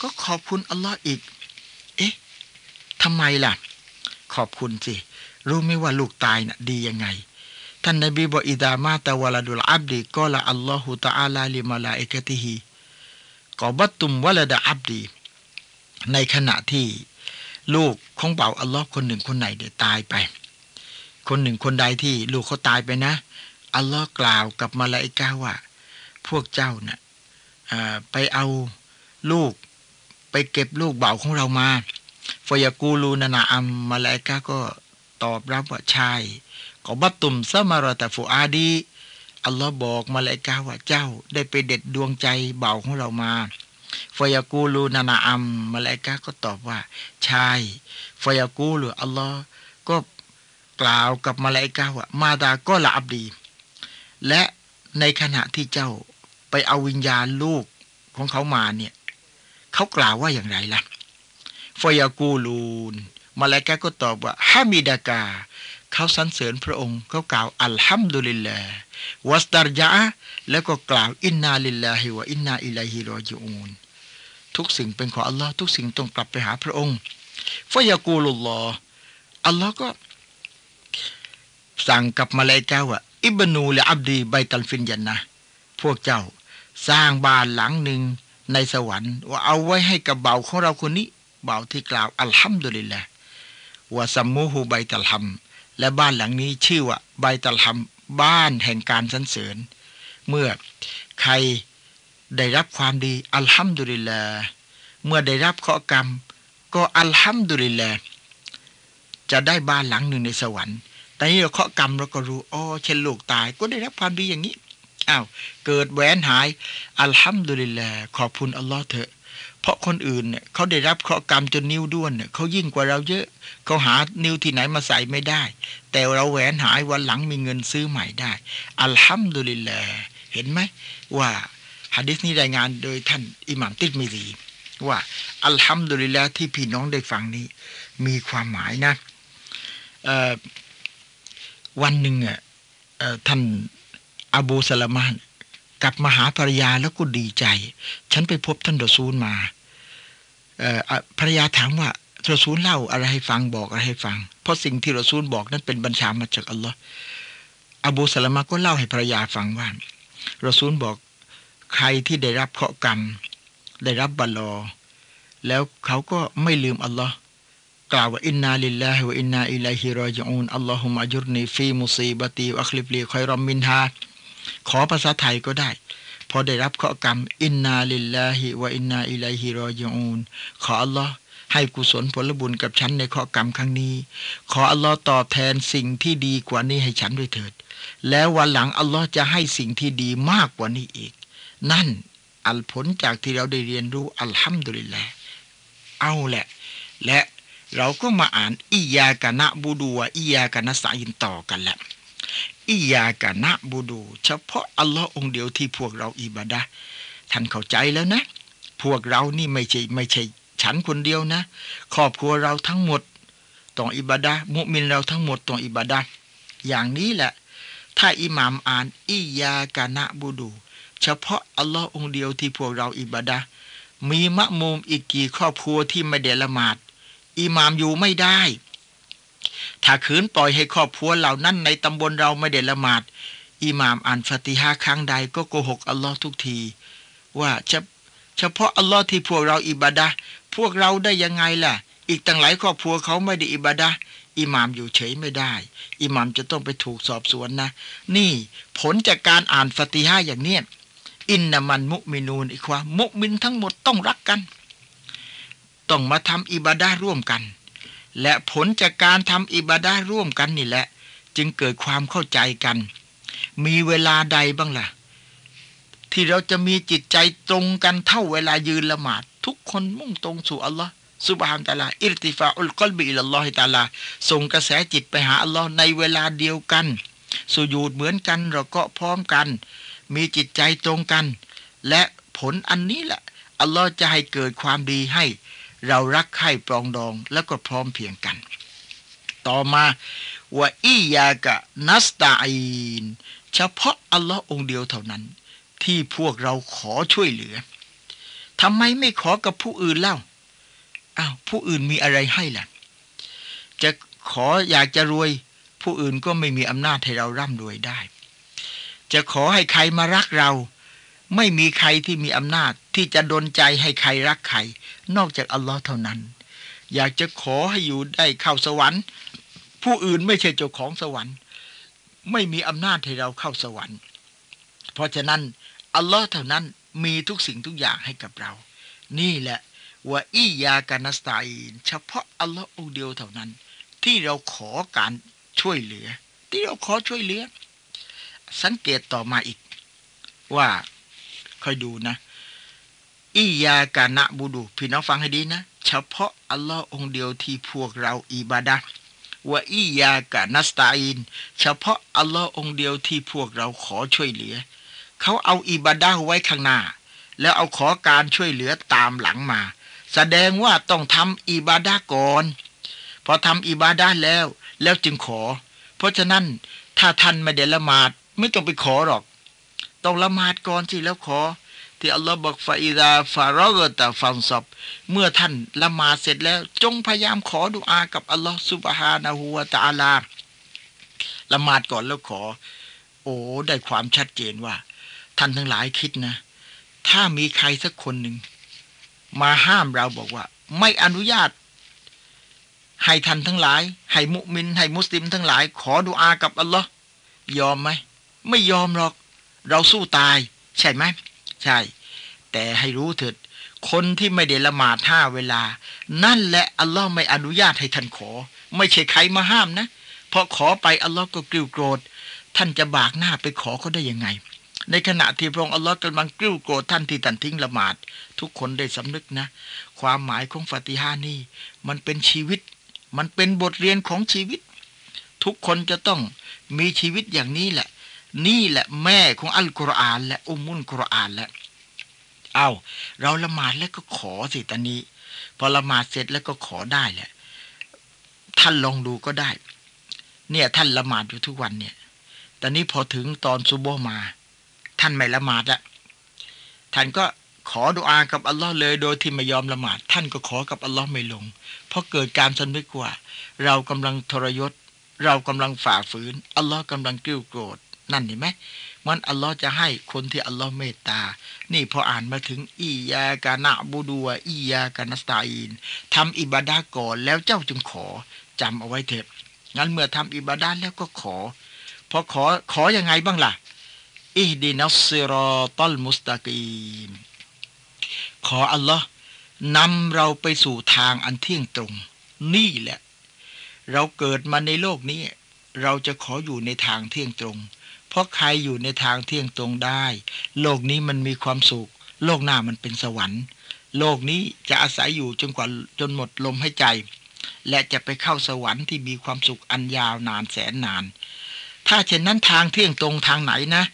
ก็ขอบคุณอัลลอฮ์อีก ทำไมล่ะขอบคุณสิรู้ไหมว่าลูกตายน่ะดียังไงท่านนบีบอกอิดามาตะวะลาดุลอับดีกอละอัลลอฮุตะอาลาลิมาลาอิกะติฮิกอบัตุมวะลาดะอับดีในขณะที่ลูกของเบ่าอัลลอฮ์คนหนึ่งคนไหนเนี่ยตายไปคนหนึ่งคนใดที่ลูกเขาตายไปนะอัลลอฮ์กล่าวกับมาลาอิกะฮ์ว่าพวกเจ้าน่ะไปเอาลูกไปเก็บลูกเบ่าของเรามาฟอยากูลูนานาอัมมาลาอิกะฮ์ก็ตอบรับว่าใช่กอบัตุมซะมารอตะฟูอาดีอัลลอฮ์บอกมาลาอิกะฮ์ว่าเจ้าได้ไปเด็ดดวงใจเบ่าของเรามาฟอยากูลูนานาอัมมาลาอิกะฮ์ก็ตอบว่าใช่ฟอยากูลูอัลลอฮ์ก็กล่าวกับมาลาอิกะฮ์ว่ามาดาก็ละอับดีและในขณะที่เจ้าไปเอาวิญญาณลูกของเขามาเนี่ยเขากล่าวว่าอย่างไรล่ะฟอยากูลูนมาลาอิกะฮ์ก็ตอบว่าฮามิดากาเขาสรรเสริญพระองค์เขากล่าวอัลฮัมดุลิลลาห์วัสตารยะแล้วก็กล่าวอินนาลิลลาฮิวะอินนาอิลัยฮิรอญิอูนทุกสิ่งเป็นของอัลลอฮ์ทุกสิ่งต้องกลับไปหาพระองค์ฟอยากูลุลลอฮ์อัลลอฮ์ก็สั่งกับมาลาอิกะฮ์ว่าอิบนูและอับดีไบตันฟินยันนะพวกเจ้าสร้างบ้านหลังหนึ่งในสวรรค์ว่าเอาไว้ให้กับเบ่าของเราคนนี้เบ่าที่กล่าวอัลฮัมดุลิลลาห์วะซัมมูฮูไบตัลฮัมและบ้านหลังนี้ชื่อว่าไบตัลฮัมบ้านแห่งการสรรเสริญเมื่อใครได้รับความดีอัลฮัมดุลิลลาห์เมื่อได้รับเคราะห์กรรมก็อัลฮัมดุลิลลาห์จะได้บ้านหลังหนึ่งในสวรรค์แต่นี่เราเคราะห์กรรมเราก็รู้อ๋อเช่นลูกตายก็ได้รับความดีอย่างนี้อ้าวเกิดแหวนหายอัลฮัมดุลิลลาห์ขอบคุณอัลลอฮ์เถอะเพราะคนอื่นเนี่ยเขาได้รับเคราะห์กรรมจนนิ้วด้วนเนี่ยเขายิ่งกว่าเราเยอะเขาหานิ้วที่ไหนมาใส่ไม่ได้แต่เราแหวนหายวันหลังมีเงินซื้อใหม่ได้อัลฮัมดุลิลลาห์เห็นไหมว่าหะดีษนี้รายงานโดยท่านอิหม่ามติรมิซีว่าอัลฮัมดุลิลลาห์ที่พี่น้องได้ฟังนี้มีความหมายนะวันหนึ่งท่านอบูซะละมะห์กลับมาหาภรรยาแล้วก็ดีใจฉันไปพบท่านรอซูลมาภรรยาถามว่ารอซูลเล่าอะไรให้ฟังบอกอะไรให้ฟังเพราะสิ่งที่รอซูลบอกนั้นเป็นบัญชามาจากอัลลอฮ์อบูซะละมะห์ก็เล่าให้ภรรยาฟังว่ารอซูลบอกใครที่ได้รับเคราะห์กรรมได้รับบัลลอแล้วเขาก็ไม่ลืมอัลลอฮ์กล่าวว่าอินนาลิลลาฮิวะอินนาอิลัยฮิรอญิอูนอัลลอฮุมะอัจรนีฟีมุซีบะตีวะอัคลิฟลีค็อยรอมมินฮาขอภาษาไทยก็ได้พอได้รับเคราะห์กรรมอินนาลิลลาฮิวะอินนาอิลัยฮิรอญิอูนขออัลลอฮ์ให้กุศลผลบุญกับฉันในเคราะห์กรรมครั้งนี้ขออัลลอฮ์ตอบแทนสิ่งที่ดีกว่านี้ให้ฉันด้วยเถิดแล้ววันหลังอัลลอฮ์จะให้สิ่งที่ดีมากกว่านี้อีกนั่นอัลผลจากที่เราได้เรียนรู้อัลฮัมดุลิลลาห์เอาแหละและเราก็มาอ่านอิยากะนะบูดูวะอิยากะนะสะอินต่อกันแหละอิยากะนะบูดูเฉพาะอัลลอฮ์องเดียวที่พวกเราอิบาดะห์ท่านเข้าใจแล้วนะพวกเรานี่ไม่ใช่ฉันคนเดียวนะครอบครัวเราทั้งหมดต้องอิบาดะห์มุมินเราทั้งหมดต้องอิบาดะห์อย่างนี้แหละถ้าอิหม่ามอ่านอิยากะนะบูดูเฉพาะอัลลอฮ์องเดียวที่พวกเราอิบาดะห์มีมะมูมอีกกี่ครอบครัวที่ไม่ได้ละหมาดอิหม่ามอยู่ไม่ได้ถ้าขืนปล่อยให้ครอบครัวเหล่านั้นในตำบลเราไม่ได้ละหมาดอิหม่ามอ่านฟาติฮะห์ครั้งใดก็โกหกอัลลอฮ์ทุกทีว่าเฉพาะอัลลอฮ์ที่พวกเราอิบาดะห์พวกเราได้ยังไงล่ะอีกตั้งหลายครอบครัวเขาไม่ได้อิบาดะห์อิหม่ามอยู่เฉยไม่ได้อิหม่ามจะต้องไปถูกสอบสวนนะนี่ผลจากการอ่านฟาติฮะห์อย่างเนี้ยอินนามันมุมินูนอีกว่ามุมินทั้งหมดต้องรักกันต้องมาทำอิบาดะห์ร่วมกันและผลจากการทำอิบาดะห์ร่วมกันนี่แหละจึงเกิดความเข้าใจกันมีเวลาใดบ้างล่ะที่เราจะมีจิตใจตรงกันเท่าเวลายืนละหมาดทุกคนมุ่งตรงสู่อัลลอฮ์ซุบฮานะตะอาลาอิรติฟาอุลกอลบิอิลัลลอฮิตะอาลาส่งกระแสจิตไปหาอัลลอฮ์ในเวลาเดียวกันสุญูดเหมือนกันเราก็พร้อมกันมีจิตใจตรงกันและผลอันนี้แหละอัลลอฮ์จะให้เกิดความดีให้เรารักใคร่ปรองดองแล้วก็พร้อมเพียงกันต่อมาว่าอิยากะนัสตาอีนเฉพาะอัลลอฮ์องเดียวเท่านั้นที่พวกเราขอช่วยเหลือทำไมไม่ขอกับผู้อื่นเล่าผู้อื่นมีอะไรให้ล่ะ จะขออยากจะรวยผู้อื่นก็ไม่มีอำนาจให้เราร่ำรวยได้จะขอให้ใครมารักเราไม่มีใครที่มีอำนาจที่จะดลใจให้ใครรักใครนอกจากอัลลอฮ์เท่านั้นอยากจะขอให้อยู่ได้เข้าสวรรค์ผู้อื่นไม่ใช่เจ้าของสวรรค์ไม่มีอำนาจให้เราเข้าสวรรค์เพราะฉะนั้นอัลลอฮ์เท่านั้นมีทุกสิ่งทุกอย่างให้กับเรานี่แหละว่าอิยากานัสตาอีนเฉพาะอัลลอฮ์องค์เดียวเท่านั้นที่เราขอการช่วยเหลือที่เราขอช่วยเหลือสังเกตต่อมาอีกว่าค่อยดูนะอิยากานะบูดูพี่น้องฟังให้ดีนะเฉพาะอัลลอฮ์องค์เดียวที่พวกเราอิบาดะห์ว่าอิยากานัสตาอีนเฉพาะอัลลอฮ์องค์เดียวที่พวกเราขอช่วยเหลือเขาเอาอิบาดะห์ไว้ข้างหน้าแล้วเอาขอการช่วยเหลือตามหลังมาแสดงว่าต้องทำอิบาดะห์ก่อนพอทำอิบาดะห์แล้วจึงขอเพราะฉะนั้นถ้าท่านไม่ได้ละหมาดไม่ต้องไปขอหรอกต้องละหมาดก่อนสิแล้วขอที่อัลลอฮฺบอกฟาอิซาฟารอกะตะฟังซับเมื่อท่านละหมาดเสร็จแล้วจงพยายามขอดุอากับอัลลอฮฺซุบฮานะฮูวะตะอาลาละหมาดก่อนแล้วขอโอ้ได้ความชัดเจนว่าท่านทั้งหลายคิดนะถ้ามีใครสักคนหนึ่งมาห้ามเราบอกว่าไม่อนุญาตให้ท่านทั้งหลายให้มุมินให้มุสลิมทั้งหลายขอดุอากับอัลลอฮ์ยอมไหมไม่ยอมหรอกเราสู้ตายใช่ไหมใช่แต่ให้รู้เถิดคนที่ไม่ได้ละหมาดห้าเวลานั่นแหละอัลลอฮ์ไม่อนุญาตให้ท่านขอไม่ใช่ใครมาห้ามนะเพราะขอไปอัลลอฮ์ก็กริ้วโกรธท่านจะบากหน้าไปขอเขาได้ยังไงในขณะที่พระองค์อัลลอฮ์กำลังกริ้วโกรธท่านที่ท่านทิ้งละหมาดทุกคนได้สำนึกนะความหมายของฟาติฮานี่มันเป็นชีวิตมันเป็นบทเรียนของชีวิตทุกคนจะต้องมีชีวิตอย่างนี้แหละนี่แหละแม่ของอัลกุรอานและอุมมุลกุรอานและเอาเราละหมาดแล้วก็ขอสิตอนนี้พอละหมาดเสร็จแล้วก็ขอได้แหละท่านลองดูก็ได้เนี่ยท่านละหมาดอยู่ทุกวันเนี่ยตอนนี้พอถึงตอนซุบฮ์มาท่านไม่ละหมาดละท่านก็ขอดุอากับอัลลอฮ์เลยโดยที่ไม่ยอมละหมาดท่านก็ขอกับอัลลอฮ์ไม่ลงเพราะเกิดการสำนึกว่าเรากำลังทรยศเรากำลังฝ่าฝืนอัลลอฮ์กำลังกริ้วโกรธนั่นเห็นไหมมันอัลลอฮ์จะให้คนที่อัลลอฮ์เมตตานี่พออ่านมาถึงอิยากานะบูดัวอิยากานัสตาอีนทำอิบาดะห์ก่อนแล้วเจ้าจึงขอจำเอาไว้เถิดงั้นเมื่อทำอิบาดะห์แล้วก็ขอพอขอยังไงบ้างล่ะอิฮดินัสซิรอตัลมุสตะกีมขออัลลอฮ์นำเราไปสู่ทางอันเที่ยงตรงนี่แหละเราเกิดมาในโลกนี้เราจะขออยู่ในทางเที่ยงตรงเพราะใครอยู่ในทางเที่ยงตรงได้โลกนี้มันมีความสุขโลกหน้ามันเป็นสวรรค์โลกนี้จะอาศัยอยู่จนหมดลมหายใจและจะไปเข้าสวรรค์ที่มีความสุขอันยาวนานแสนนานถ้าเช่นนั้นทางเที่ยงตรงทางไหนนะ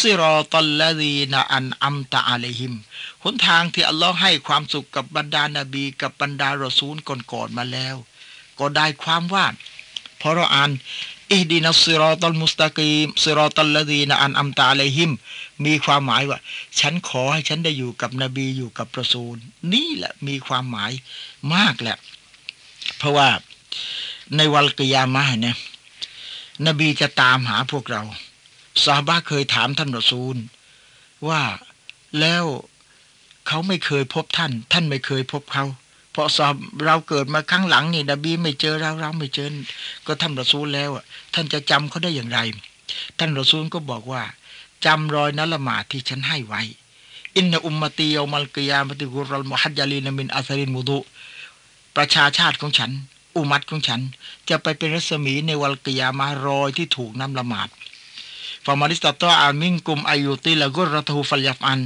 ซิรอตัลลซีนะอันอัมตะอะลัยฮิมหนทางที่อัลลอฮ์ให้ความสุขกับบรรดานบีกับบรรดารอซูลก่อนๆมาแล้วก็ได้ความว่าพอเราอ่านอิฮดินัสซิรอตัลมุสตะกีมซิรอตัลลซีนะอันอัมตะอะลัยฮิมมีความหมายว่าฉันขอให้ฉันได้อยู่กับนบีอยู่กับรอซูลนี่แหละมีความหมายมากแหละเพราะว่าในวันกิยามะฮ์เนี่ยนบีจะตามหาพวกเราซอฮาบะห์เคยถามท่านรอซูลว่าแล้วเขาไม่เคยพบท่านท่านไม่เคยพบเขาเพราะเราเกิดมาครั้งหลังนี่นบีไม่เจอเราไม่เจอก็ท่านรอซูลแล้วอ่ะท่านจะจำเขาได้อย่างไรท่านรอซูลก็บอกว่าจำรอยนั้นละหมาดที่ฉันให้ไว้อินนะอุมมะตียอมัลกิยามะติกุรรัลมุฮัจญะลีนมินอัซรินมุดุประชาชาติของฉันอุมัตของฉันจะไปเป็นรัศมีในวันกิยามะฮ์รอยที่ถูกน้ำละหมาดฟามาริสตตออามิงกุมอายุติละกุรทูฟัลยัฟอัน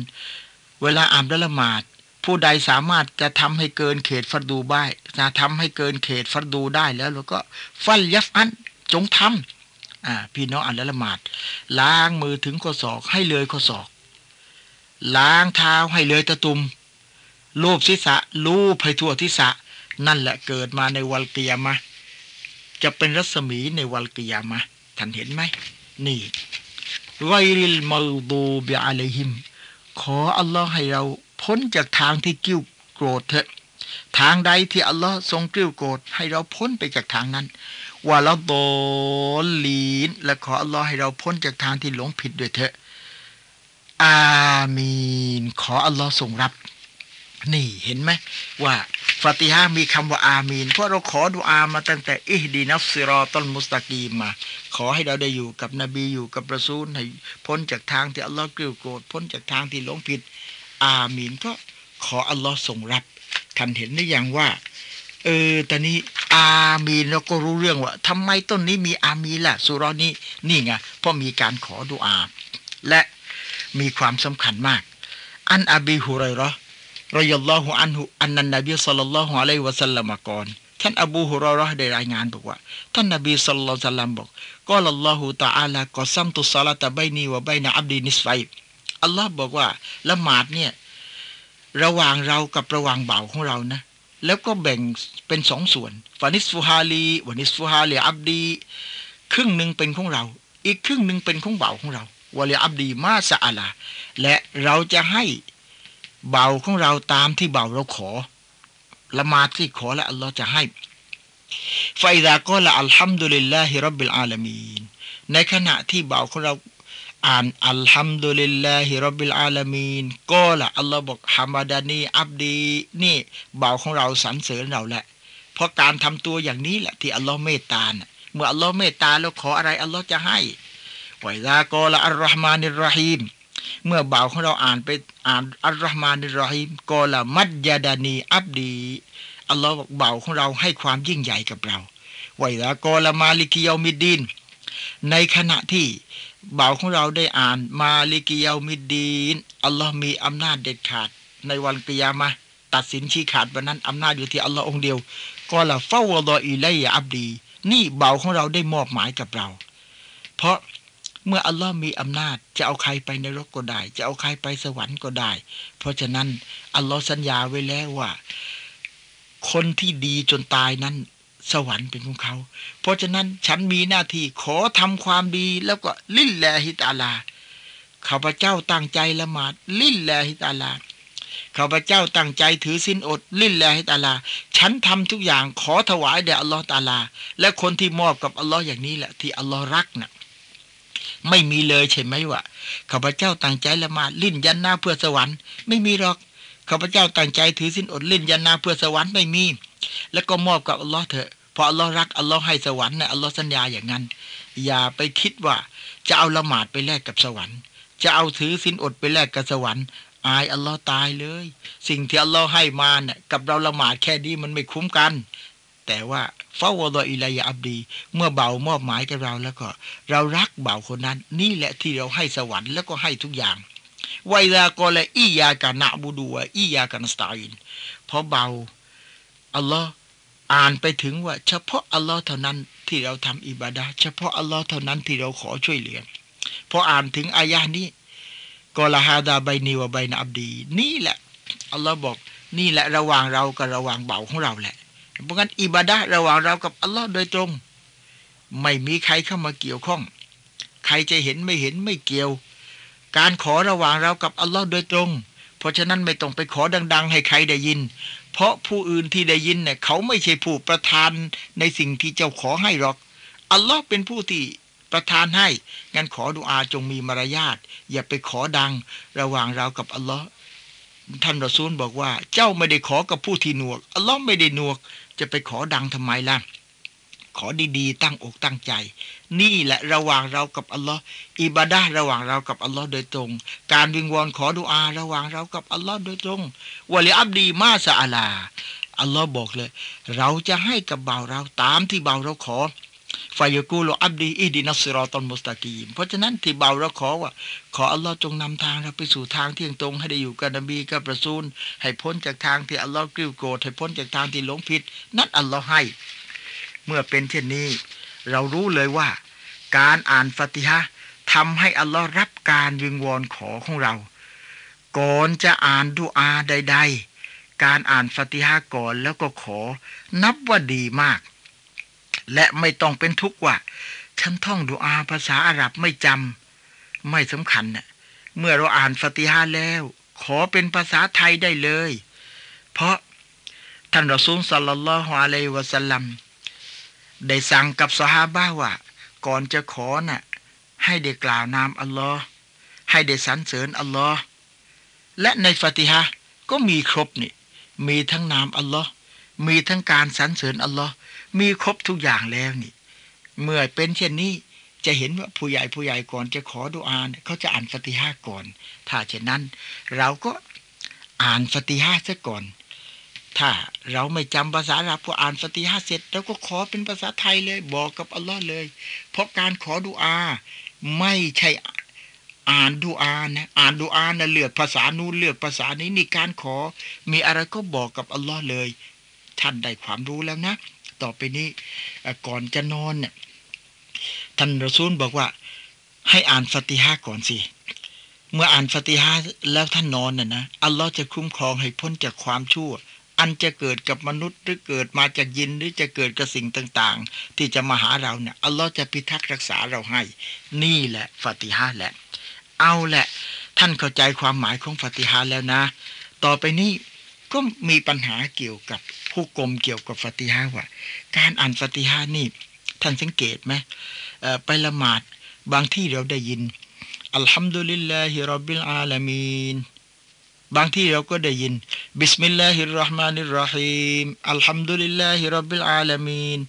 เวลาอาบดละหมาดผู้ใดสามารถจะทำให้เกินเขตฟัรดูได้จะทำให้เกินเขตฟัรดูได้แล้วก็ฟัลยัฟอันจงทำพี่น้องอาบดละหมาดล้างมือถึงข้อศอกให้เลยข้อศอกล้างเท้าให้เลยตะตุ่มลูบศีรษะลูบให้ทั่วศีรษะนั่นแหละเกิดมาในวันกิยามะห์จะเป็นรัศมีในวันกิยามะห์ท่านเห็นไหมนี่ไวริลมัลดูบิอะลัยฮิมขออัลลอฮ์ให้เราพ้นจากทางที่กิ้วโกรธเถอะ ทางใดที่อัลลอฮ์ทรงกริ้วโกรธให้เราพ้นไปจากทางนั้นวะละฎอลลีนและขออัลลอฮ์ให้เราพ้นจากทางที่หลงผิดด้วยเถอะอามีนขออัลลอฮ์ทรงรับนี่เห็นไหมว่าฟาติฮะห์มีคำว่าอามีนเพราะเราขอดุอามาตั้งแต่อิฮดีนัสซิรอตัลมุสตะกีมมาขอให้เราได้อยู่กับนบีอยู่กับรอซูลให้พ้นจากทางที่อัลลอฮ์กริ้วโกรธพ้นจากทางที่หลงผิดอามีนก็ขออัลลอฮ์ทรงรับท่านเห็นหรือยังว่าตอนนี้อามีนเราก็รู้เรื่องว่าทำไมต้นนี้มีอามีนล่ะสุเราะห์นี้นี่ไงเพราะมีการขอดุอาและมีความสำคัญมากอันอบีฮุรอยเราะห์รอยัลลอฮุอันฮุอันนันนบีศ็อลลัลลอฮุอะลัยฮิวะซัลลัมกล่าวท่านอบูฮุรอยเราะห์ได้รายงานบอกว่าท่านนบีศ็อลลัลลอฮุอะลัยฮิวะซัลลัมบอกกอลัลลอฮุตะอาลากัสซัมตุศอลาตะบัยนีวะบัยนะอับดีนิสฟัยอัลลอฮ์บอกว่าละหมาดเนี่ยระหว่างเรากับระหว่างบ่าวของเรานะแล้วก็แบ่งเป็นสองส่วนฟานิสฟูฮาลีวานิสฟูฮาลีอับดีครึ่งหนึ่งเป็นของเราอีกครึ่งหนึ่งเป็นของบ่าวของเราวะลีอับดีมาซะอาลาและเราจะให้บ่าวของเราตามที่บ่าวเราขอละหมาดที่ขอและอัลลอฮ์จะให้ฟาอิซากอละอัลฮัมดุลิลลาฮิร็อบบิลอาละมีนในขณะที่บ่าวของเราอ่านอัลฮัมดุลิลลาฮิร็อบบิลอาลามีนก็ละอัลลอฮ์บอกฮัมดานีอับดีนี่บ่าวของเราสรรเสริญเราแหละเพราะการทำตัวอย่างนี้แหละที่อัลลอฮ์เมตตาเมื่ออัลลอฮ์เมตตาแล้วขออะไรอัลลอฮ์จะให้ไวลากอละอัลรอฮ์มานิรฮีมเมื่อบ่าวของเราอ่านอัลรอฮ์มานิรฮีมกอละมัดยาดานีอับดีอัลลอฮ์บอกบ่าวของเราให้ความยิ่งใหญ่กับเราไวลากอละมาลิกิยอมิดดีนในขณะที่บ่าวของเราได้อ่านมาลิกิยอมิดดีนอัลลอฮ์มีอำนาจเด็ดขาดในวันกิยามะห์ตัดสินชี้ขาดวันนั้นอำนาจอยู่ที่อัลลอฮ์องเดียวก็ละเฝ้าวะดออีไลยะอับดีนี่บ่าวของเราได้มอบหมายกับเราเพราะเมื่ออัลลอฮ์มีอำนาจจะเอาใครไปในนรกก็ได้จะเอาใครไปสวรรค์ก็ได้เพราะฉะนั้นอัลลอฮ์สัญญาไว้แล้วว่าคนที่ดีจนตายนั้นสวรรค์เป็นของเขาเพราะฉะนั้นฉันมีหน้าที่ขอทำความดีแล้วก็ลิลลาฮิตะอาลาข้าพเจ้าตั้งใจละหมาดลิลลาฮิตะอาลาข้าพเจ้าตั้งใจถือศีลอดลิลลาฮิตะอาลาฉันทำทุกอย่างขอถวายแด่อัลลอฮ์ตะอาลาและคนที่มอบกับอัลลอฮ์อย่างนี้แหละที่อัลลอฮ์รักนะไม่มีเลยใช่ไหมวะข้าพเจ้าตั้งใจละหมาดลิ้นยันหน้าเพื่อสวรรค์ไม่มีหรอกข้าพเจ้าตั้งใจถือศีลอดลิ้นยันหน้าเพื่อสวรรค์ไม่มีแล้วก็มอบกับอัลลอฮ์เถอะเพราะอัลลอฮ์รักอัลลอฮ์ให้สวรรค์นะอัลลอฮ์สัญญาอย่างนั้นอย่าไปคิดว่าจะเอาละหมาดไปแลกกับสวรรค์จะเอาถือศีลอดไปแลกกับสวรรค์อายอัลลอฮ์ตายเลยสิ่งที่อัลลอฮ์ให้มาเนี่ยกับเราละหมาดแค่นี้มันไม่คุ้มกันแต่ว่าฟาวะดออิลัยอับดีเมื่อเบามอบหมายกับเราแล้วก็เรารักเบาคนนั้นนี่แหละที่เราให้สวรรค์แล้วก็ให้ทุกอย่างไวลากอละอียากะนะบูดูวะอียากะนัสตะอีนพอเบาอัลลอฮ์อ่านไปถึงว่าเฉพาะอัลลอฮ์เท่านั้นที่เราทำอิบาดะห์เฉพาะอัลลอฮ์เท่านั้นที่เราขอช่วยเหลือพออ่านถึงอายะห์นี้กอละฮาดาบัยนีวะบัยนะอับดีนี่แหละอัลลอฮ์บอกนี่แหละระหว่างเรากับระหว่างเบาของเราแหละเพราะงั้นอิบาดะห์ระหว่างเรากับอัลลอฮ์โดยตรงไม่มีใครเข้ามาเกี่ยวข้องใครจะเห็นไม่เกี่ยวการขอระหว่างเรากับอัลลอฮ์โดยตรงเพราะฉะนั้นไม่ต้องไปขอดังๆให้ใครได้ยินเพราะผู้อื่นที่ได้ยินเนี่ยเขาไม่ใช่ผู้ประทานในสิ่งที่เจ้าขอให้หรอกอัลลอฮ์เป็นผู้ที่ประทานให้งั้นขอดุอาจงมีมารยาทอย่าไปขอดังระหว่างเรากับอัลลอฮ์ท่านรอซูลบอกว่าเจ้าไม่ได้ขอกับผู้ที่หนวกอัลลอฮ์ไม่ได้หนวกจะไปขอดังทำไมล่ะขอดีๆตั้งอกตั้งใจนี่แหละระหว่างเรากับอัลลอฮ์อิบาดะห์ระหว่างเรากับอัลลอฮ์โดยตรงการวิงวอนขอดุอาระหว่างเรากับอัลลอฮ์โดยตรงวะลิอับดีมาซะอาลาอัลลอฮ์บอกเลยเราจะให้กับบ่าวเราตามที่บ่าวเราขอฟายกูลอับดีอิดินัสซิรอตัลมุสตะกีมเพราะฉะนั้นที่บ่าวเราขอว่าขออัลลอฮ์จงนำทางเราไปสู่ทางที่ตรงให้ได้อยู่กับนบีกับรอซูลให้พ้นจากทางที่อัลลอฮ์กริ้วโกรธให้พ้นจากทางที่หลงผิดนั้นอัลลอฮ์ให้เมื่อเป็นเช่นนี้เรารู้เลยว่าการอ่านฟาติฮะห์ทำให้อัลลอฮ์รับการวิงวอนขอของเราก่อนจะอ่านดุอาใดๆการอ่านฟาติฮะห์ก่อนแล้วก็ขอนับว่าดีมากและไม่ต้องเป็นทุกข์ว่าฉันท่องดุอาภาษาอาหรับไม่จำไม่สำคัญนะเมื่อเราอ่านฟาติฮะห์แล้วขอเป็นภาษาไทยได้เลยเพราะ ท่านรอซูลศ็อลลัลลอฮุอะลัยฮิวะซัลลัมได้สั่งกับซอฮาบะห์ว่าก่อนจะขอนะให้ได้กล่าวนามอัลลอฮ์ให้ได้สรรเสริญอัลลอฮ์และในฟาติฮะห์ก็มีครบนี่มีทั้งนามอัลลอฮ์มีทั้งการสรรเสริญอัลลอฮ์มีครบทุกอย่างแล้วนี่เมื่อเป็นเช่นนี้จะเห็นว่าผู้ใหญ่ก่อนจะขอดุอาเนี่ยเขาจะอ่านฟาติฮะห์ก่อนถ้าเช่นนั้นเราก็อ่านฟาติฮะห์ซะก่อนถ้าเราไม่จำภาษาอาหรับก็อ่านฟาติฮะห์เสร็จแล้วก็ขอเป็นภาษาไทยเลยบอกกับอัลลอฮ์เลยเพราะการขอดุอาไม่ใช่อ่านดุอานะอ่านดุอานะเลือกภาษานู้นเลือกภาษานี้นี่การขอมีอะไรก็บอกกับอัลลอฮ์เลยท่านได้ความรู้แล้วนะต่อไปนี้ก่อนจะนอนเนี่ยท่านรอซูลบอกว่าให้อ่านฟาติฮะห์ก่อนสิเมื่ออ่านฟาติฮะห์แล้วท่านนอนนะอัลลอฮ์จะคุ้มครองให้พ้นจากความชั่วอันจะเกิดกับมนุษย์หรือเกิดมาจากยินหรือจะเกิดกับสิ่งต่างๆที่จะมาหาเราเนี่ยอัลลอฮ์จะพิทักษ์รักษาเราให้นี่แหละฟาติฮะห์แหละเอาแหละท่านเข้าใจความหมายของฟาติฮะห์แล้วนะต่อไปนี้ก็มีปัญหาเกี่ยวกับผู้กลมเกี่ยวกับฟาติฮะห์ว่าการอ่านฟาติฮะห์นี่ท่านสังเกตไหมไปละหมาดบางที่เราได้ยินอัลฮัมดุลิลลาฮิร็อบบิลอาลามีนบางที่เราก็ได้ยินบิสมิลลาฮิรเราะห์มานิรเราะฮีมอัลฮัมดุลิลลาฮิร็อบบิลอาลามีน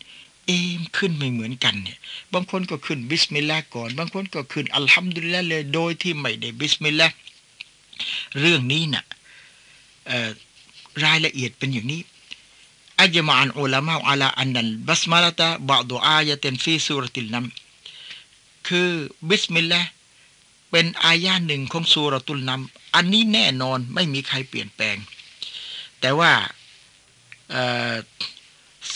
ขึ้นไม่เหมือนกันเนี่ยบางคนก็ขึ้นบิสมิลลาห์ก่อนบางคนก็ขึ้นอัลฮัมดุลิลลาห์เลยโดยที่ไม่ได้บิสมิลลาห์เรื่องนี้น่ะรายละเอียดเป็นอย่างนี้อัจมาอันอุลามะฮ์อะลาอันนัลบัสมาละตะบะอ์ดุอายะฮ์ฟีซูเราะติลนัมคือบิสมิลลาห์เป็นอายะห์หนึ่งของซูเราะตุลนัมอันนี้แน่นอนไม่มีใครเปลี่ยนแปลงแต่ว่า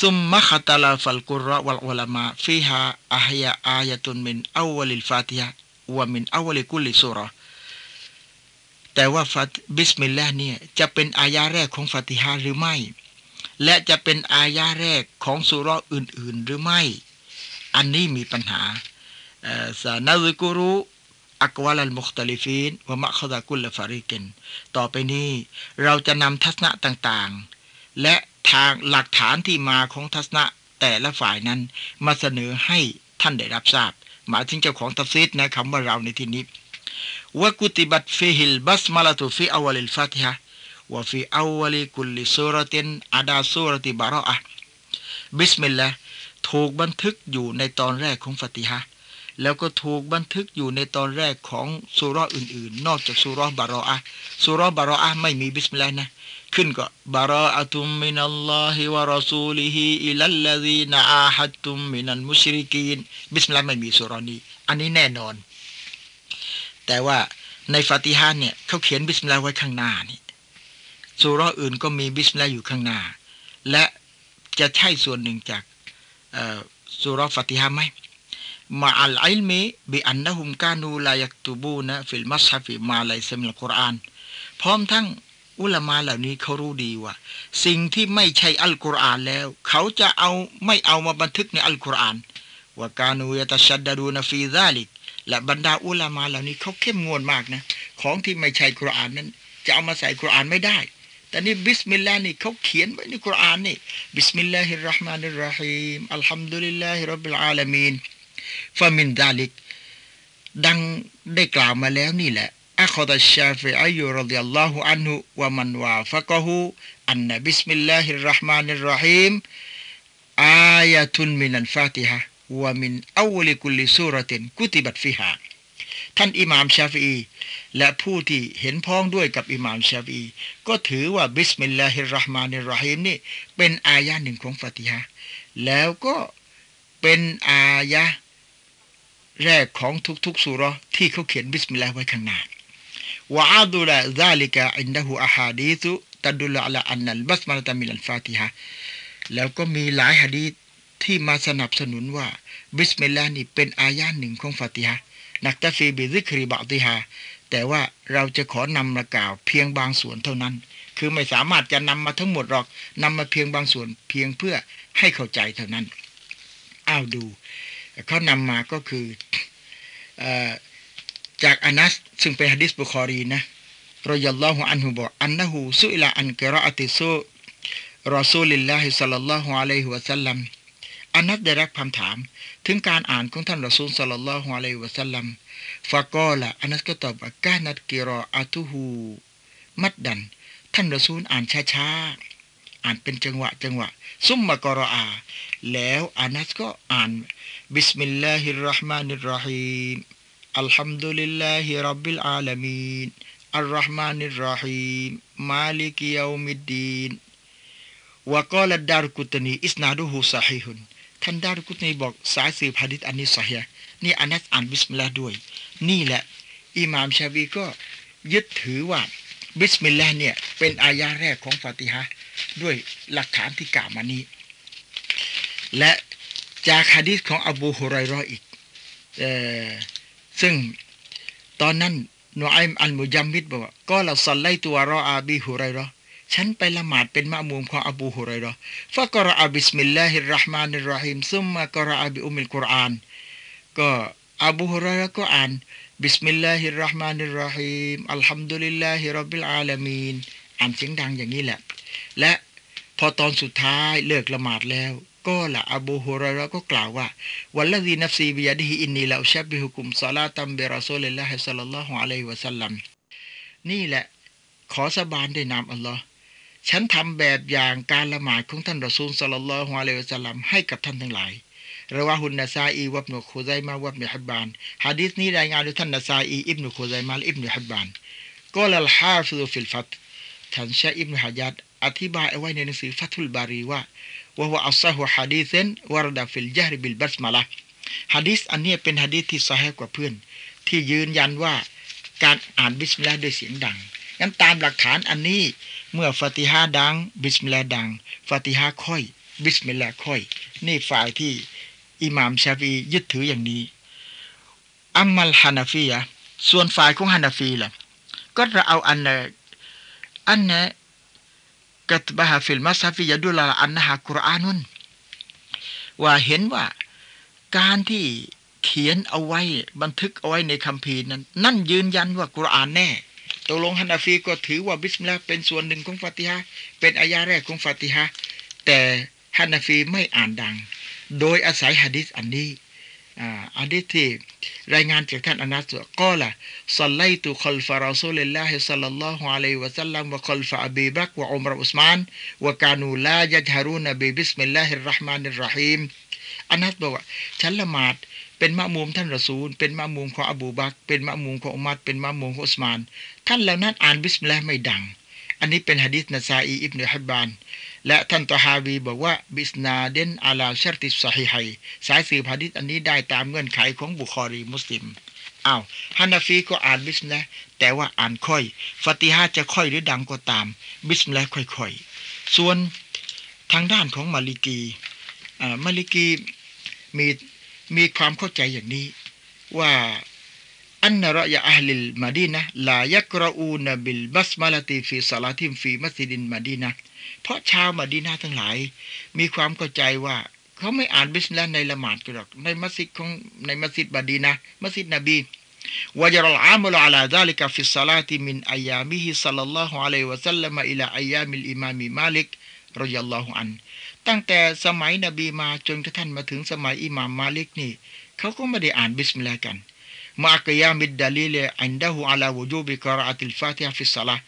ซุมมะคัตลาฟัลกุรรอวัลอุลามะฟีฮาอะฮยาอายะตุนมินอวัลิลฟาติฮะวะมินอวัลิกุลิซูเราะห์แต่ว่าบิสมิลลาห์เนี่ยจะเป็นอายะห์แรกของฟาติฮะห์หรือไม่และจะเป็นอายะห์แรกของซูเราะห์อื่นๆหรือไม่อันนี้มีปัญหาซะนะซิกุรุอักวาลัลมุคตัลิฟีนวะมะคอซะกุลฟาริกินต่อไปนี้เราจะนำทัศนะต่างๆและทางหลักฐานที่มาของทัศนะแต่ละฝ่ายนั้นมาเสนอให้ท่านได้รับทราบหมายถึงเจ้าของตัฟซีรนะคำว่าเราในที่นี้วะกุติบัตฟิฮิลบัสมะละตุฟิอวัลิลฟาติฮะวะฟิอวัลิกุลลิซูเราะตินอะดาซูเราะติบะเราะอะห์บิสมิลลาห์ถูกบันทึกอยู่ในตอนแรกของฟาติฮะห์แล้วก็ถูกบันทึกอยู่ในตอนแรกของซูเราะห์อื่นๆนอกจากซูเราะห์บะเราะอะห์ซูเราะห์บะเราะอะห์ไม่มีบิสมิลลาห์นะขึ้นก็บะเราอะตุมมินัลลอฮิวะรอซูลิฮิอิลัลลซีนะอาฮัดตุมมินัลมุชริกีนบิสมิลลาห์ไม่มีซูเราะห์นี้อันนี้แน่นอนแต่ว่าในฟาติฮะห์เนี่ยเขาเขียนบิสมิลลาห์ไว้ข้างหน้านี่ซูเราะห์อื่นก็มีบิสมิลลาห์อยู่ข้างหน้าและจะใช่ส่วนหนึ่งจากซูเราะห์ฟาติฮะห์ไหมมะอัลอิลมิบิอันนะฮุมกานูลายักตุบูนะฟิลมัศฮะฟิมาลัยซะมิลกุรอานพร้อมทั้งอุลามะเหล่านี้เขารู้ดีว่าสิ่งที่ไม่ใช่อัลกุรอานแล้วเขาจะเอาไม่เอามาบันทึกในอัลกุรอานวะกานูยะตัชัดดะดูนะฟีซาลิกและบรรดาอุลามะเหล่านี้เขาเข้มงวดมากนะของที่ไม่ใช่กุรอานนั้นจะเอามาใส่กุรอานไม่ได้แต่นี่บิสมิลลาห์นี่เขาเขียนไว้ในกุรอานนี่บิสมิลลาฮิรเราะห์มานิรเราะฮีมอัลฮัมดุลิลลาฮิร็อบบิลอาลามีนฟะมินซาลิกดังได้กล่าวมาแล้วนี่แหละอัคอตัชชาฟิอียรอฎิยัลลอฮุอันฮุวะมันวาฟะกะฮูอันนะบิสมิลลาฮิรเราะห์มานิรเราะฮีมอายะตุนมินัลฟาติฮะวะมินอวัลิกุลลิซูเราะตินกุติบัตฟิฮาท่านอิหม่ามชาฟิอีและผู้ที่เห็นพ้องด้วยกับอิหม่ามชาฟิอีก็ถือว่าบิสมิลลาฮิรเราะห์มานิรเราะฮีมนี่เป็นอายะหนึ่งของฟาติฮะแล้วก็เป็นอายะแรกของทุกๆซูเราะห์ที่เขาเขียนบิสมิลลาห์ไว้ข้างหน้าวะอาดุละซาลิกะอินดะฮูอะฮาดีษตัดดุลอะลาอันนัลบัสมะละตะมินัลฟาติฮะแล้วก็มีหลายหะดีษที่มาสนับสนุนว่าบิสมิลลาห์นี่เป็นอายะหนึ่งของฟาติฮะนักตะฟีบิซิกริบะอ์ติฮาแต่ว่าเราจะขอนำมากล่าวเพียงบางส่วนเท่านั้นคือไม่สามารถจะนำมาทั้งหมดหรอกนำมาเพียงบางส่วนเพียงเพื่อให้เข้าใจเท่านั้นอ้าวดูเขานำมาก็คือจากอานัสซึ่งเป็นหะดีษบุคอรีนะรอยยัลลอฮุอันฮุบอกอันนะฮูซุอิลาอันกิรออะติซู รอซูลิลลาฮิศ็อลลัลลอฮุอะลัยฮิวะซัลลัมอานัสได้รับคำถามถึงการอ่านของท่านรอซูลศ็อลลัลลอฮุอะลัยฮิวะซัลลัมฟะกอละอานัสก็ตอบว่ากานัตกิรออะตุฮูมัดดันท่านรอซูลอ่านช้าๆอ่านเป็นจังหวะซุมมะกอรออาแล้วอานัสก็อ่านบิสมิลลาฮิรเราะห์มานิรเราะฮีมอัลฮัมดุลิลลาฮิร็อบบิลอาละมีนอัรเราะห์มานิรเราะฮีมมาลิกิเยามิดดีนวะกอลัดดารุกุตนีอิสนาดุฮูซอฮีฮุนท่านดารุกุตนีบอกสายสืบหะดีษอันนี้ซอฮีฮ์นี่อานัสอ่านบิสมิลลาห์ด้วยนี่แหละอิหม่ามชาฟีอีก็ยึดถือว่าบิสมิลลาห์เนี่ยเป็นอายะห์แรกของฟาติฮะห์ด้วยหลักฐานที่กล่าวมานี้และจากหะดีษของอบูฮุรอยเราะห์อีกซึ่งตอนนั้นนูอัยม์อัลมุญัมมิดบอกว่าก็ละศอลลัยตุวะรออาบีฮุรอยเราะห์ฉันไปละหมาดเป็นมะมูมของอบูฮุรอยเราะห์ฟะกะรออะบิสมิลลาฮิรเราะห์มานิรเราะฮีมซุมมะกะรออะบิอุมมิลกุรอานก็อบูฮุรอยเราะห์ก็อ่านบิสมิลลาฮิรเราะห์มานิรเราะฮีมอัลฮัมดุลิลลาฮิร็อบบิลอาละมีนอ่านเสียงดังอย่างนี้แหละและพอตอนสุดท้ายเลิกละหมาดแล้วก็ละอบูฮุรอยเราะห์ก็กล่าวว่าวัลละซีนัฟซีบิยะดิฮิอินนีลาอุชับบิฮุกุมศอลาตัมบิรอซูลิลลาฮิศ็อลลัลลอฮุอะลัยฮิวะซัลลัมนี่แหละขอสาบานด้วยนามอัลเลาะห์ฉันทำแบบอย่างการละหมาดของท่านรอซูลศ็อลลัลลอฮุอะลัยฮิวะซัลลัมให้กับท่านทั้งหลายรอวาฮุนนะซาอีวับนุคุซัยมะวับนุฮับบานหะดีษนี้รายงานโดยท่านนะซาอีอิบนุคุซัยมะและอิบนุฮับบานกอลัลฮาฟิซุฟิลฟัตห์ท่านเชคอิบนุฮะญัรอธิบายเอาไว้ในหนังสือฟัตุลบารีว่าวะฮุอัศฮุหะดีษวะรดะฟิลญะรบิลบัสมะละห์หะดีษอันนี้เป็นหะดีษที่ซอฮีฮ์กว่าเพื่อนที่ยืนยันว่าการอ่านบิสมิลลาห์ด้วยเสียงดังงั้นตามหลักฐานอันนี้เมื่อฟาติฮะห์ดังบิสมิลลาห์ดังฟาติฮะห์ค่อยบิสมิลลาห์ค่อยนี่ฝ่ายที่อิหม่ามชาฟีอียึดถืออย่างนี้อัมมัลฮานะฟียะห์ส่วนฝ่ายของฮานะฟีล่ะก็เราเอาอันนะกัตบะฮะฟิลมัซฮัฟยะดุลาอันนะฮากุรอานุนว่าเห็นว่าการที่เขียนเอาไว้บันทึกเอาไว้ในคัมภีร์นั้นนั่นยืนยันว่ากุรอานแน่ตกลงฮานะฟีก็ถือว่าบิสมิลลาห์เป็นส่วนหนึ่งของฟาติฮะห์เป็นอายะห์แรกของฟาติฮะห์แต่ฮานะฟีไม่อ่านดังโดยอาศัยหะดีษอันนี้อันนี้ที่รายงานจากท่านอานัสกอละศอลลัยตุคอลฟะรอซูลิลลาฮิศ็อลลัลลอฮุอะลัยฮิวะซัลลัมวะคอลฟะอบีบักรวะอุมรอุสมานวะกานูลายัจฮะรูนบิบิสมิลลาฮิรเราะห์มานิรเราะฮีมอานัสบอกว่าฉันละหมาดเป็นมะมูมท่านรอซูลเป็นมะมูมของอบูบักรเป็นมะมูมของอุมัรเป็นมะมูมของอุสมานท่านเหล่านั้นอ่านบิสมิลลาห์ไม่ดังอันนี้เป็นหะดีษนะซาอีอิบนุฮับบานและท่านตอฮาวีบอกว่าบิสนาเดนอะลาชัรติซอฮีฮัยสายสืบหะดีษอันนี้ได้ตามเงื่อนไขของบุคอรีมุสลิมอ้าวฮานะฟีก็อ่านบิสมิลลาห์แต่ว่าอ่านค่อยฟาติฮะห์จะค่อยหรือดังก็ตามบิสมิลลาห์ค่อยๆส่วนทางด้านของมาลิกีมีความเข้าใจอย่างนี้ว่าอันนะรอยะอะห์ลิลมะดีนะห์ลายักเราอูนะบิลบัสมะละติฟิศอลาติฮิมฟิมัสยิดินมะดีนะห์เพราะชาวมะดีนะห์ทั้งหลายมีความเข้าใจว่าเขาไม่อ่านบิสมิลลาห์ในละหมาดหรอกในมัสยิดของในมัสยิดมะดีนะห์มัสยิดนบีวะญะรัลอามัลอะลาซาลิกะฟิศอลาติมินอายามิฮิศ็อลลัลลอฮุอะลัยฮิวะซัลลัมอิลาอายามิลอิมามมาลิกรอยัลลอฮุอันตั้งแต่สมัยนบีมาจนกระทั่งมาถึงสมัยอิมามมาลิกนี่เขาก็ไม่ได้อ่านบิสมิลลาห์กันมะกะยามิดดะลีลอันดะฮูอะลาวุญูบิกะรออะติลฟาติฮะห์ฟิศศอลาห์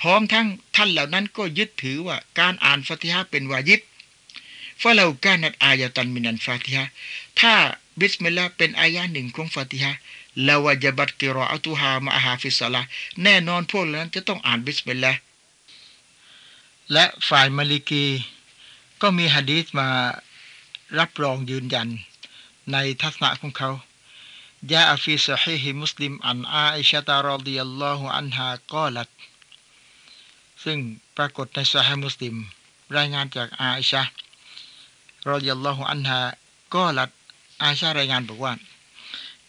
พร้อมทั้งท่านเหล่านั้นก็ยึดถือว่าการอ่านฟาติฮะห์เป็นวาญิบฟะลากานัตอายะตันมินัลฟาติฮะห์ถ้าบิสมิลลาห์เป็นอายะห์หนึ่งของฟาติฮะห์ละวะญะบัตกิรออะตุฮามะอะฮาฟิศศอลาห์แน่นอนพวกนั้นจะต้องอ่านบิสมิลลาห์และฝ่ายมาลิกีก็มีหะดีษมารับรองยืนยันในทัศนะของเขาجاء في صحيح مسلم عن عائشة رضي الله عنها قالت ซึ่งปรากฏในซอฮีฮ์มุสลิมรายงานจากอาอิชะห์รอฎิยัลลอฮุอันฮากอลัตอาอิชะห์รายงานบอกว่า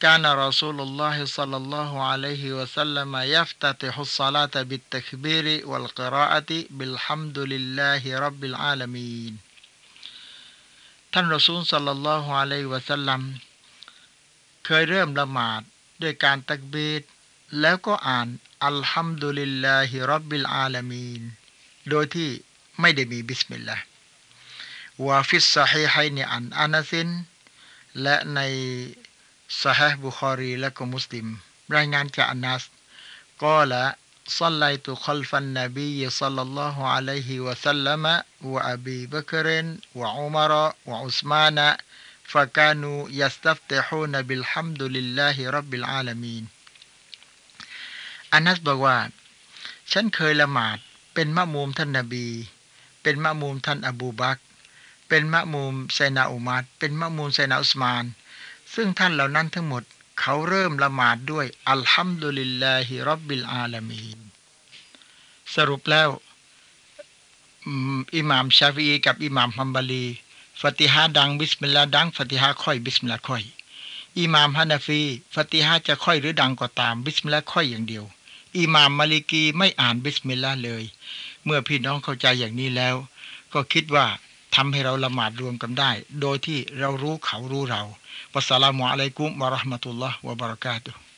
กานะรอซูลุลลอฮิศ็อลลัลลอฮุอะลัยฮิวะซัลลัมยัฟตะติฮุศศอลาตะบิตตักบีรวัลกิรออะติบิลฮัมดุลิลลาฮิร็อบบิลอาละมีนท่านรอซูลศ็อลลัลลอฮุอะลัยฮิวะซัลลัมเคยเริ่มละหมาดด้วยการตักบีรแล้วก็อ่านอัลฮัมดุลิลลาฮิร็อบบิลอาละมีนโดยที่ ไม่ได้มีบิสมิลลาห์วะฟิสซอฮีฮัยน์อันอานัสและในซอฮีฮ์บุคอรีและก็มุสลิมรายงานจากอานัสกอละศ็อลลัยตุคอลฟันนบีศ็อลลัลลอฮุอะลัยฮิวะซัลลัมวะอบีบักรวะอุมรวะอุสมานฟะกานูยัสตัฟติฮูนบิลฮัมดุลิลลาฮิร็อบบิลอาละมีนอานัสบอกว่าฉันเคยละหมาดเป็นมะมูมท่านนบีเป็นมะมูมท่านอบูบักรเป็นมะมูมไซนาอุมัรเป็นมะมูมไซนาอุสมานซึ่งท่านเหล่านั้นทั้งหมดเขาเริ่มละหมาดด้วยอัลฮัมดุลิลลาฮิร็อบบิลอาละมีนสรุปแล้วอิหม่ามชาฟิอีกับอิหม่ามฮัมบาลีฟาติฮะดังบิสมิลลาห์ดังฟาติฮะค่อยบิสมิลลาห์ค่อยอิหม่ามฮานาฟีฟาติฮะจะค่อยหรือดังก็ตามบิสมิลลาห์ค่อยอย่างเดียวอิหม่ามมาลิกีไม่อ่านบิสมิลลาห์เลยเมื่อพี่น้องเข้าใจอย่างนี้แล้วก็คิดว่าทำให้เราละหมาดรวมกันได้โดยที่เรารู้เขารู้เราวัสสลามุอะลัยกุมวะเราะห์มะตุลลอฮ์วะบะเราะกาตุฮ์